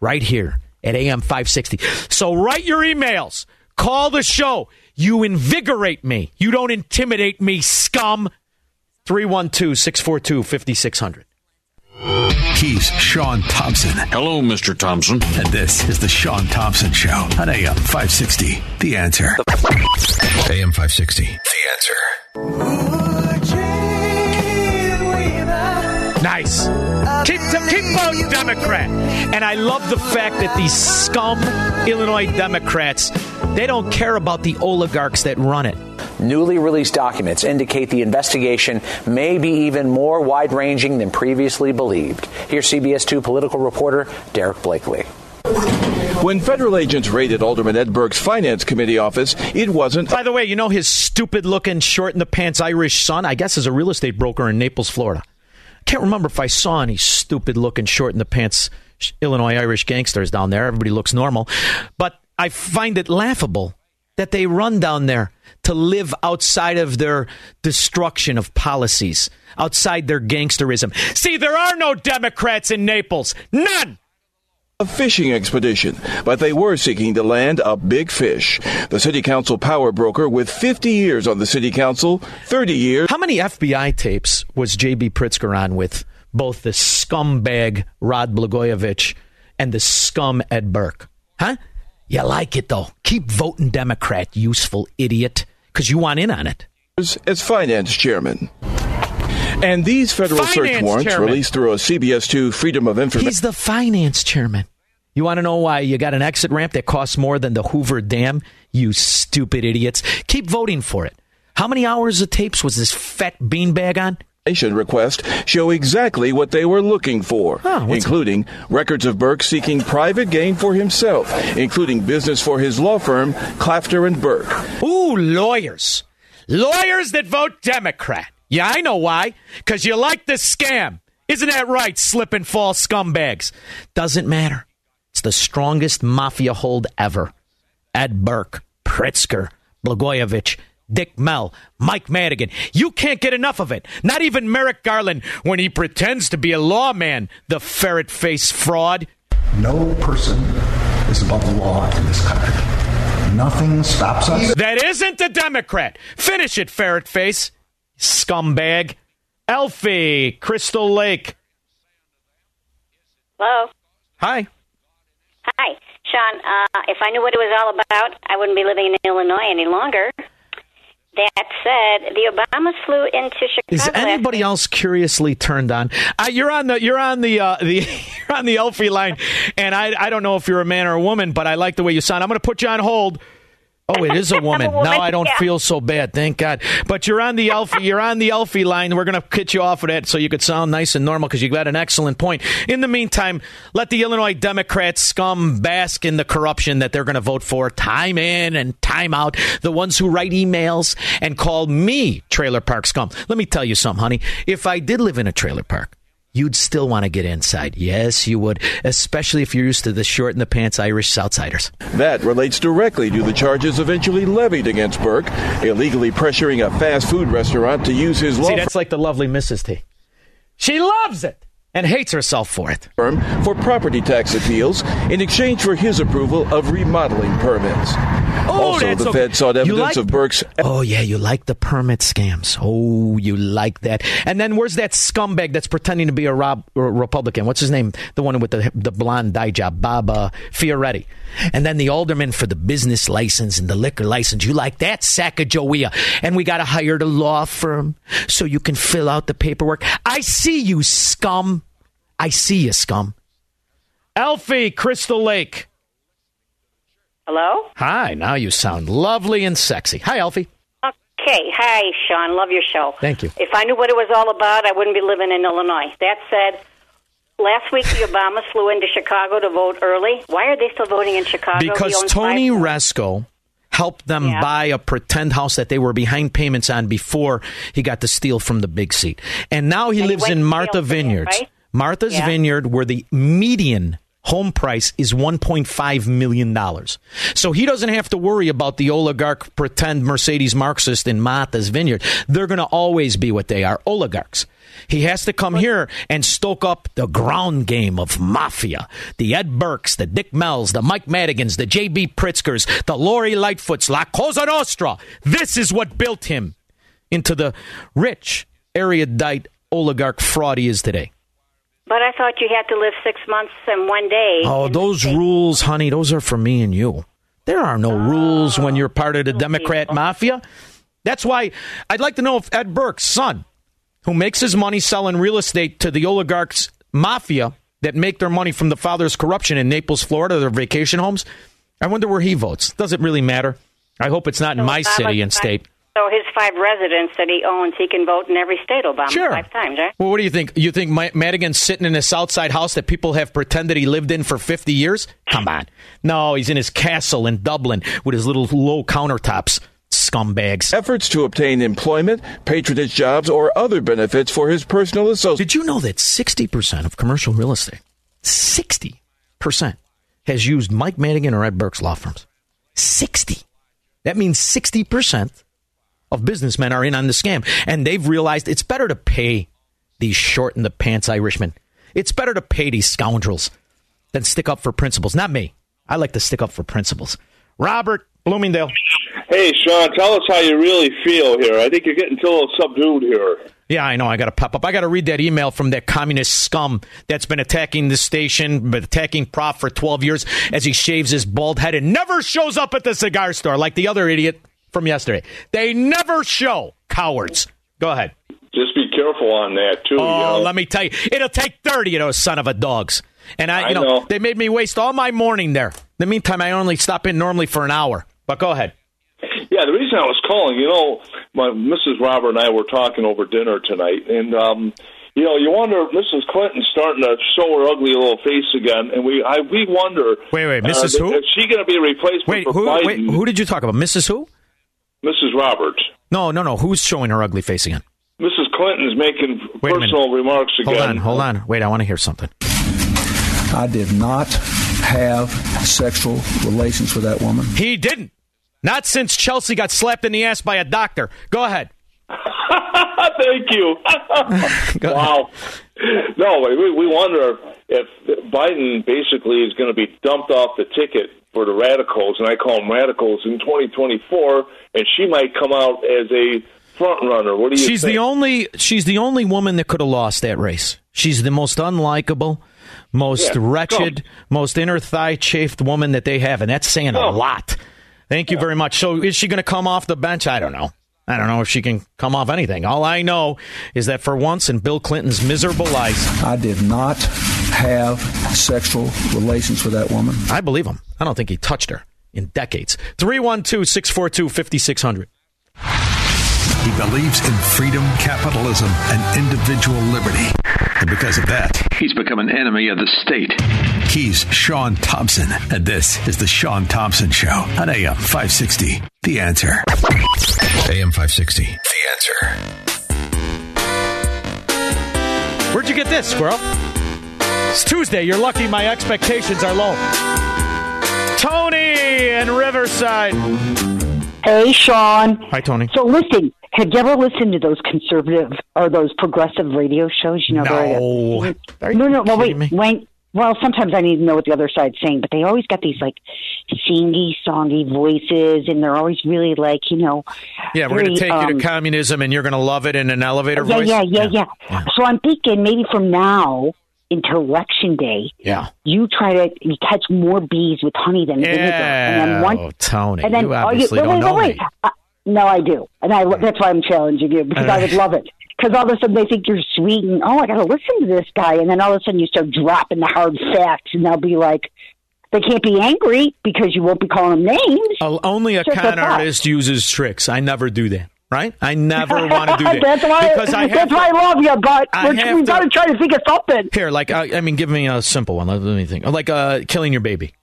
right here at AM 560. So write your emails. Call the show. You invigorate me. You don't intimidate me, scum. 312-642-5600. He's Shaun Thompson. Hello, Mr. Thompson. And this is the Shaun Thompson Show on AM 560. The Answer. AM 560. The Answer. Nice. Keep voting Democrat. And I love the fact that these scum Illinois Democrats, they don't care about the oligarchs that run it. Newly released documents indicate the investigation may be even more wide-ranging than previously believed. Here's CBS2 political reporter Derek Blakely. When federal agents raided Alderman Ed Burke's finance committee office, it wasn't... By the way, you know his stupid-looking, short-in-the-pants Irish son, I guess, is a real estate broker in Naples, Florida. I can't remember if I saw any stupid-looking, short-in-the-pants Illinois Irish gangsters down there. Everybody looks normal. But I find it laughable that they run down there to live outside of their destruction of policies, outside their gangsterism. See, there are no Democrats in Naples. None! A fishing expedition, but they were seeking to land a big fish. The city council power broker with 50 years on the city council, 30 years... How many FBI tapes was J.B. Pritzker on with both the scumbag Rod Blagojevich and the scum Ed Burke? Huh? You like it, though. Keep voting Democrat, useful idiot, because you want in on it. As finance chairman. And these federal search warrants released through a CBS2 Freedom of Information... He's the finance chairman. You want to know why you got an exit ramp that costs more than the Hoover Dam? You stupid idiots. Keep voting for it. How many hours of tapes was this fat beanbag on? Request show exactly what they were looking for, including records of Burke seeking private gain for himself, including business for his law firm, Clafter and Burke. Ooh, lawyers. Lawyers that vote Democrat. Yeah, I know why. Because you like the scam. Isn't that right, slip and fall scumbags? Doesn't matter. It's the strongest mafia hold ever. Ed Burke, Pritzker, Blagojevich, Dick Mell, Mike Madigan. You can't get enough of it. Not even Merrick Garland when he pretends to be a lawman, the ferret-faced fraud. No person is above the law in this country. Nothing stops us. That isn't a Democrat. Finish it, ferret-face. Scumbag. Elfie, Crystal Lake. Hello. Hi. Hi, Sean. If I knew what it was all about, I wouldn't be living in Illinois any longer. That said, the Obamas flew into Chicago. Is anybody else curiously turned on? You're on the Elfie line, and I don't know if you're a man or a woman, but I like the way you sound. I'm going to put you on hold. Oh, it is a woman. Now I don't feel so bad. Thank God. But you're on the Elfie line. We're going to cut you off of that so you could sound nice and normal because you got an excellent point. In the meantime, let the Illinois Democrats scum bask in the corruption that they're going to vote for time in and time out. The ones who write emails and call me trailer park scum. Let me tell you something, honey. If I did live in a trailer park, you'd still want to get inside. Yes, you would, especially if you're used to the short-in-the-pants Irish Southsiders. That relates directly to the charges eventually levied against Burke, illegally pressuring a fast food restaurant to use his law firm. See, that's like the lovely Mrs. T. She loves it and hates herself for it. ...for property tax appeals in exchange for his approval of remodeling permits. Also, the Fed sought evidence of Burke's... Oh, yeah, you like the permit scams. Oh, you like that. And then where's that scumbag that's pretending to be a Republican? What's his name? The one with the blonde dye job, Bob Fioretti. And then the alderman for the business license and the liquor license. You like that, Sacagawea. And we got to hire the law firm so you can fill out the paperwork. I see you, scum. I see you, scum. Elfie, Crystal Lake. Hello? Hi, now you sound lovely and sexy. Hi, Elfie. Okay. Hi, Sean. Love your show. Thank you. If I knew what it was all about, I wouldn't be living in Illinois. That said, last week the Obamas flew into Chicago to vote early. Why are they still voting in Chicago? Because Tony Resco helped them buy a pretend house that they were behind payments on before he got the steal from the big seat. And now he lives in Martha's Vineyard, where the median home price is $1.5 million. So he doesn't have to worry about the oligarch pretend Mercedes Marxist in Martha's Vineyard. They're going to always be what they are, oligarchs. He has to come here and stoke up the ground game of mafia. The Ed Burkes, the Dick Mells, the Mike Madigans, the J.B. Pritzkers, the Lori Lightfoots, La Cosa Nostra. This is what built him into the rich, erudite, oligarch fraud he is today. But I thought you had to live 6 months and 1 day. Oh, those rules, honey, those are for me and you. There are no rules when you're part of the Democrat mafia. That's why I'd like to know if Ed Burke's son, who makes his money selling real estate to the oligarchs mafia that make their money from the father's corruption in Naples, Florida, their vacation homes. I wonder where he votes. Doesn't really matter. I hope it's not in my city and state. So his 5 residents that he owns, he can vote in every state, Obama, sure. 5 times, right? Well, what do you think? You think Madigan's sitting in his Southside house that people have pretended he lived in for 50 years? Come on. No, he's in his castle in Dublin with his little low countertops. Scumbags. Efforts to obtain employment, patronage jobs, or other benefits for his personal associates. Did you know that 60% of commercial real estate, 60% has used Mike Madigan or Ed Burke's law firms? 60. That means 60% of businessmen are in on the scam. And they've realized it's better to pay these short-in-the-pants Irishmen. It's better to pay these scoundrels than stick up for principles. Not me. I like to stick up for principles. Robert Bloomingdale. Hey, Sean, tell us how you really feel here. I think you're getting a little subdued here. Yeah, I know. I got to pop up. I got to read that email from that communist scum that's been attacking this station, been attacking Prof for 12 years as he shaves his bald head and never shows up at the cigar store like the other idiot from yesterday. They never show. Cowards. Go ahead. Just be careful on that, too. Oh, let me tell you. It'll take 30 of those son of a dogs. And I know they made me waste all my morning there. In the meantime, I only stop in normally for an hour. But go ahead. Yeah, the reason I was calling, Mrs. Robert and I were talking over dinner tonight, and, you wonder, Mrs. Clinton's starting to show her ugly little face again, and we wonder... Wait, Mrs. who? Is she going to be replaced for Biden? Wait, who did you talk about? Mrs. who? Mrs. Robert. No, who's showing her ugly face again? Mrs. Clinton's making personal remarks again. Hold on. Wait, I want to hear something. I did not have sexual relations with that woman. He didn't. Not since Chelsea got slapped in the ass by a doctor. Go ahead. Thank you. Wow. No, we wonder if Biden basically is going to be dumped off the ticket for the radicals, and I call them radicals, in 2024, and she might come out as a front runner. What do you think? She's the only woman that could have lost that race. She's the most unlikable, most wretched, most inner thigh chafed woman that they have, and that's saying a lot. Thank you very much. So is she going to come off the bench? I don't know. I don't know if she can come off anything. All I know is that for once in Bill Clinton's miserable life, I did not have sexual relations with that woman. I believe him. I don't think he touched her in decades. 312-642-5600. He believes in freedom, capitalism, and individual liberty. And because of that, he's become an enemy of the state. He's Shaun Thompson, and this is The Shaun Thompson Show on AM 560. The Answer. AM 560. The Answer. Where'd you get this, squirrel? It's Tuesday. You're lucky my expectations are low. Tony in Riverside. Hey, Sean. Hi, Tony. So listen. Have you ever listened to those conservative or those progressive radio shows? No. No. Well, wait. Well, sometimes I need to know what the other side's saying, but they always got these like singy, songy voices, and they're always really like, Yeah, we're going to take you to communism, and you're going to love it in an elevator voice. Yeah. So I'm thinking maybe from now until Election Day, you try to catch more bees with honey than vinegar. Oh, Tony, and then, you obviously don't know me. No, I do. And that's why I'm challenging you, because I would love it. Because all of a sudden they think you're sweet and, I got to listen to this guy. And then all of a sudden you start dropping the hard facts and they'll be like, they can't be angry because you won't be calling them names. Only a con artist uses tricks. I never do that. Right? I never want to do that. That's why I love you, but we've got to try to think of something. Here, give me a simple one. Let me think. Like killing your baby.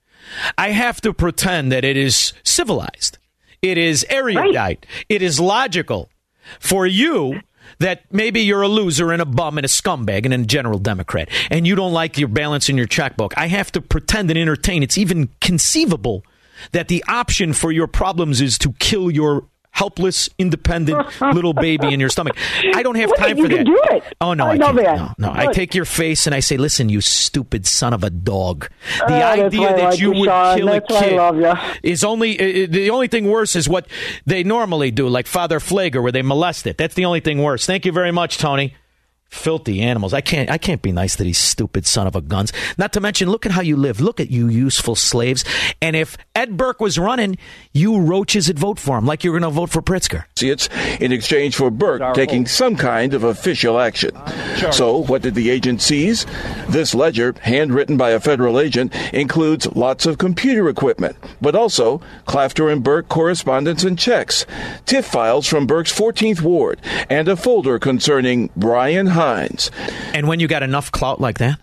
I have to pretend that it is civilized. It is erudite. Right. It is logical for you that maybe you're a loser and a bum and a scumbag and a general Democrat, and you don't like your balance in your checkbook. I have to pretend and entertain it's even conceivable that the option for your problems is to kill your helpless, independent little baby in your stomach. I don't have time for that. You can do it. Oh, no, I know that. No, I take your face and I say, listen, you stupid son of a dog. The idea that you would kill a kid is only, the only thing worse is what they normally do, like Father Flager, where they molest it. That's the only thing worse. Thank you very much, Tony. Filthy animals. I can't be nice to these stupid son of a guns. Not to mention, look at how you live. Look at you useful slaves. And if Ed Burke was running, you roaches would vote for him, like you're going to vote for Pritzker. See, it's in exchange for Burke taking some kind of official action. So what did the agent seize? This ledger, handwritten by a federal agent, includes lots of computer equipment, but also Clafter and Burke correspondence and checks, TIF files from Burke's 14th Ward, and a folder concerning Brian Hunt. And when you got enough clout like that,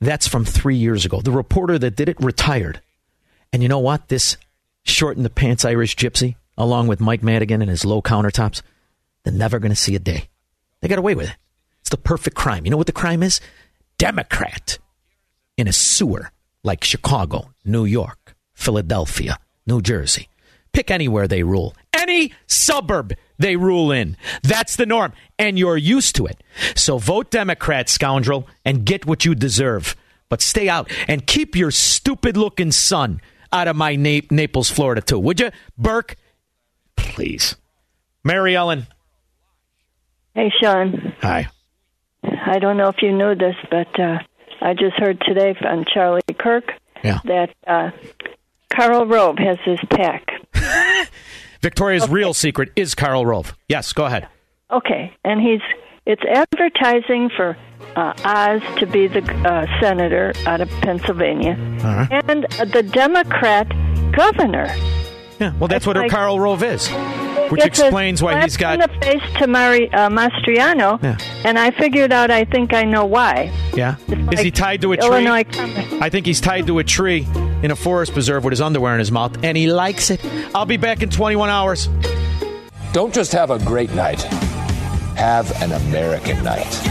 that's from 3 years ago. The reporter that did it retired. And you know what? This short-in-the-pants Irish gypsy, along with Mike Madigan and his low countertops, they're never going to see a day. They got away with it. It's the perfect crime. You know what the crime is? Democrat in a sewer like Chicago, New York, Philadelphia, New Jersey. Pick anywhere they rule. Any suburb they rule in. That's the norm, and you're used to it. So vote Democrat, scoundrel, and get what you deserve. But stay out and keep your stupid-looking son out of my Naples, Florida, too. Would you, Burke? Please. Mary Ellen. Hey, Sean. Hi. I don't know if you knew this, but I just heard today from Charlie Kirk that Karl Rove has his pack. Victoria's real secret is Karl Rove. Yes, go ahead. Okay, and it's advertising for Oz to be the senator out of Pennsylvania, right, and the Democrat governor. Yeah, well, that's what Karl Rove is, which explains why he's got in the face to Mastriano, and I figured out. I think I know why. Yeah, is he tied to a tree? I think he's tied to a tree in a forest preserve with his underwear in his mouth, and he likes it. I'll be back in 21 hours. Don't just have a great night. Have an American night.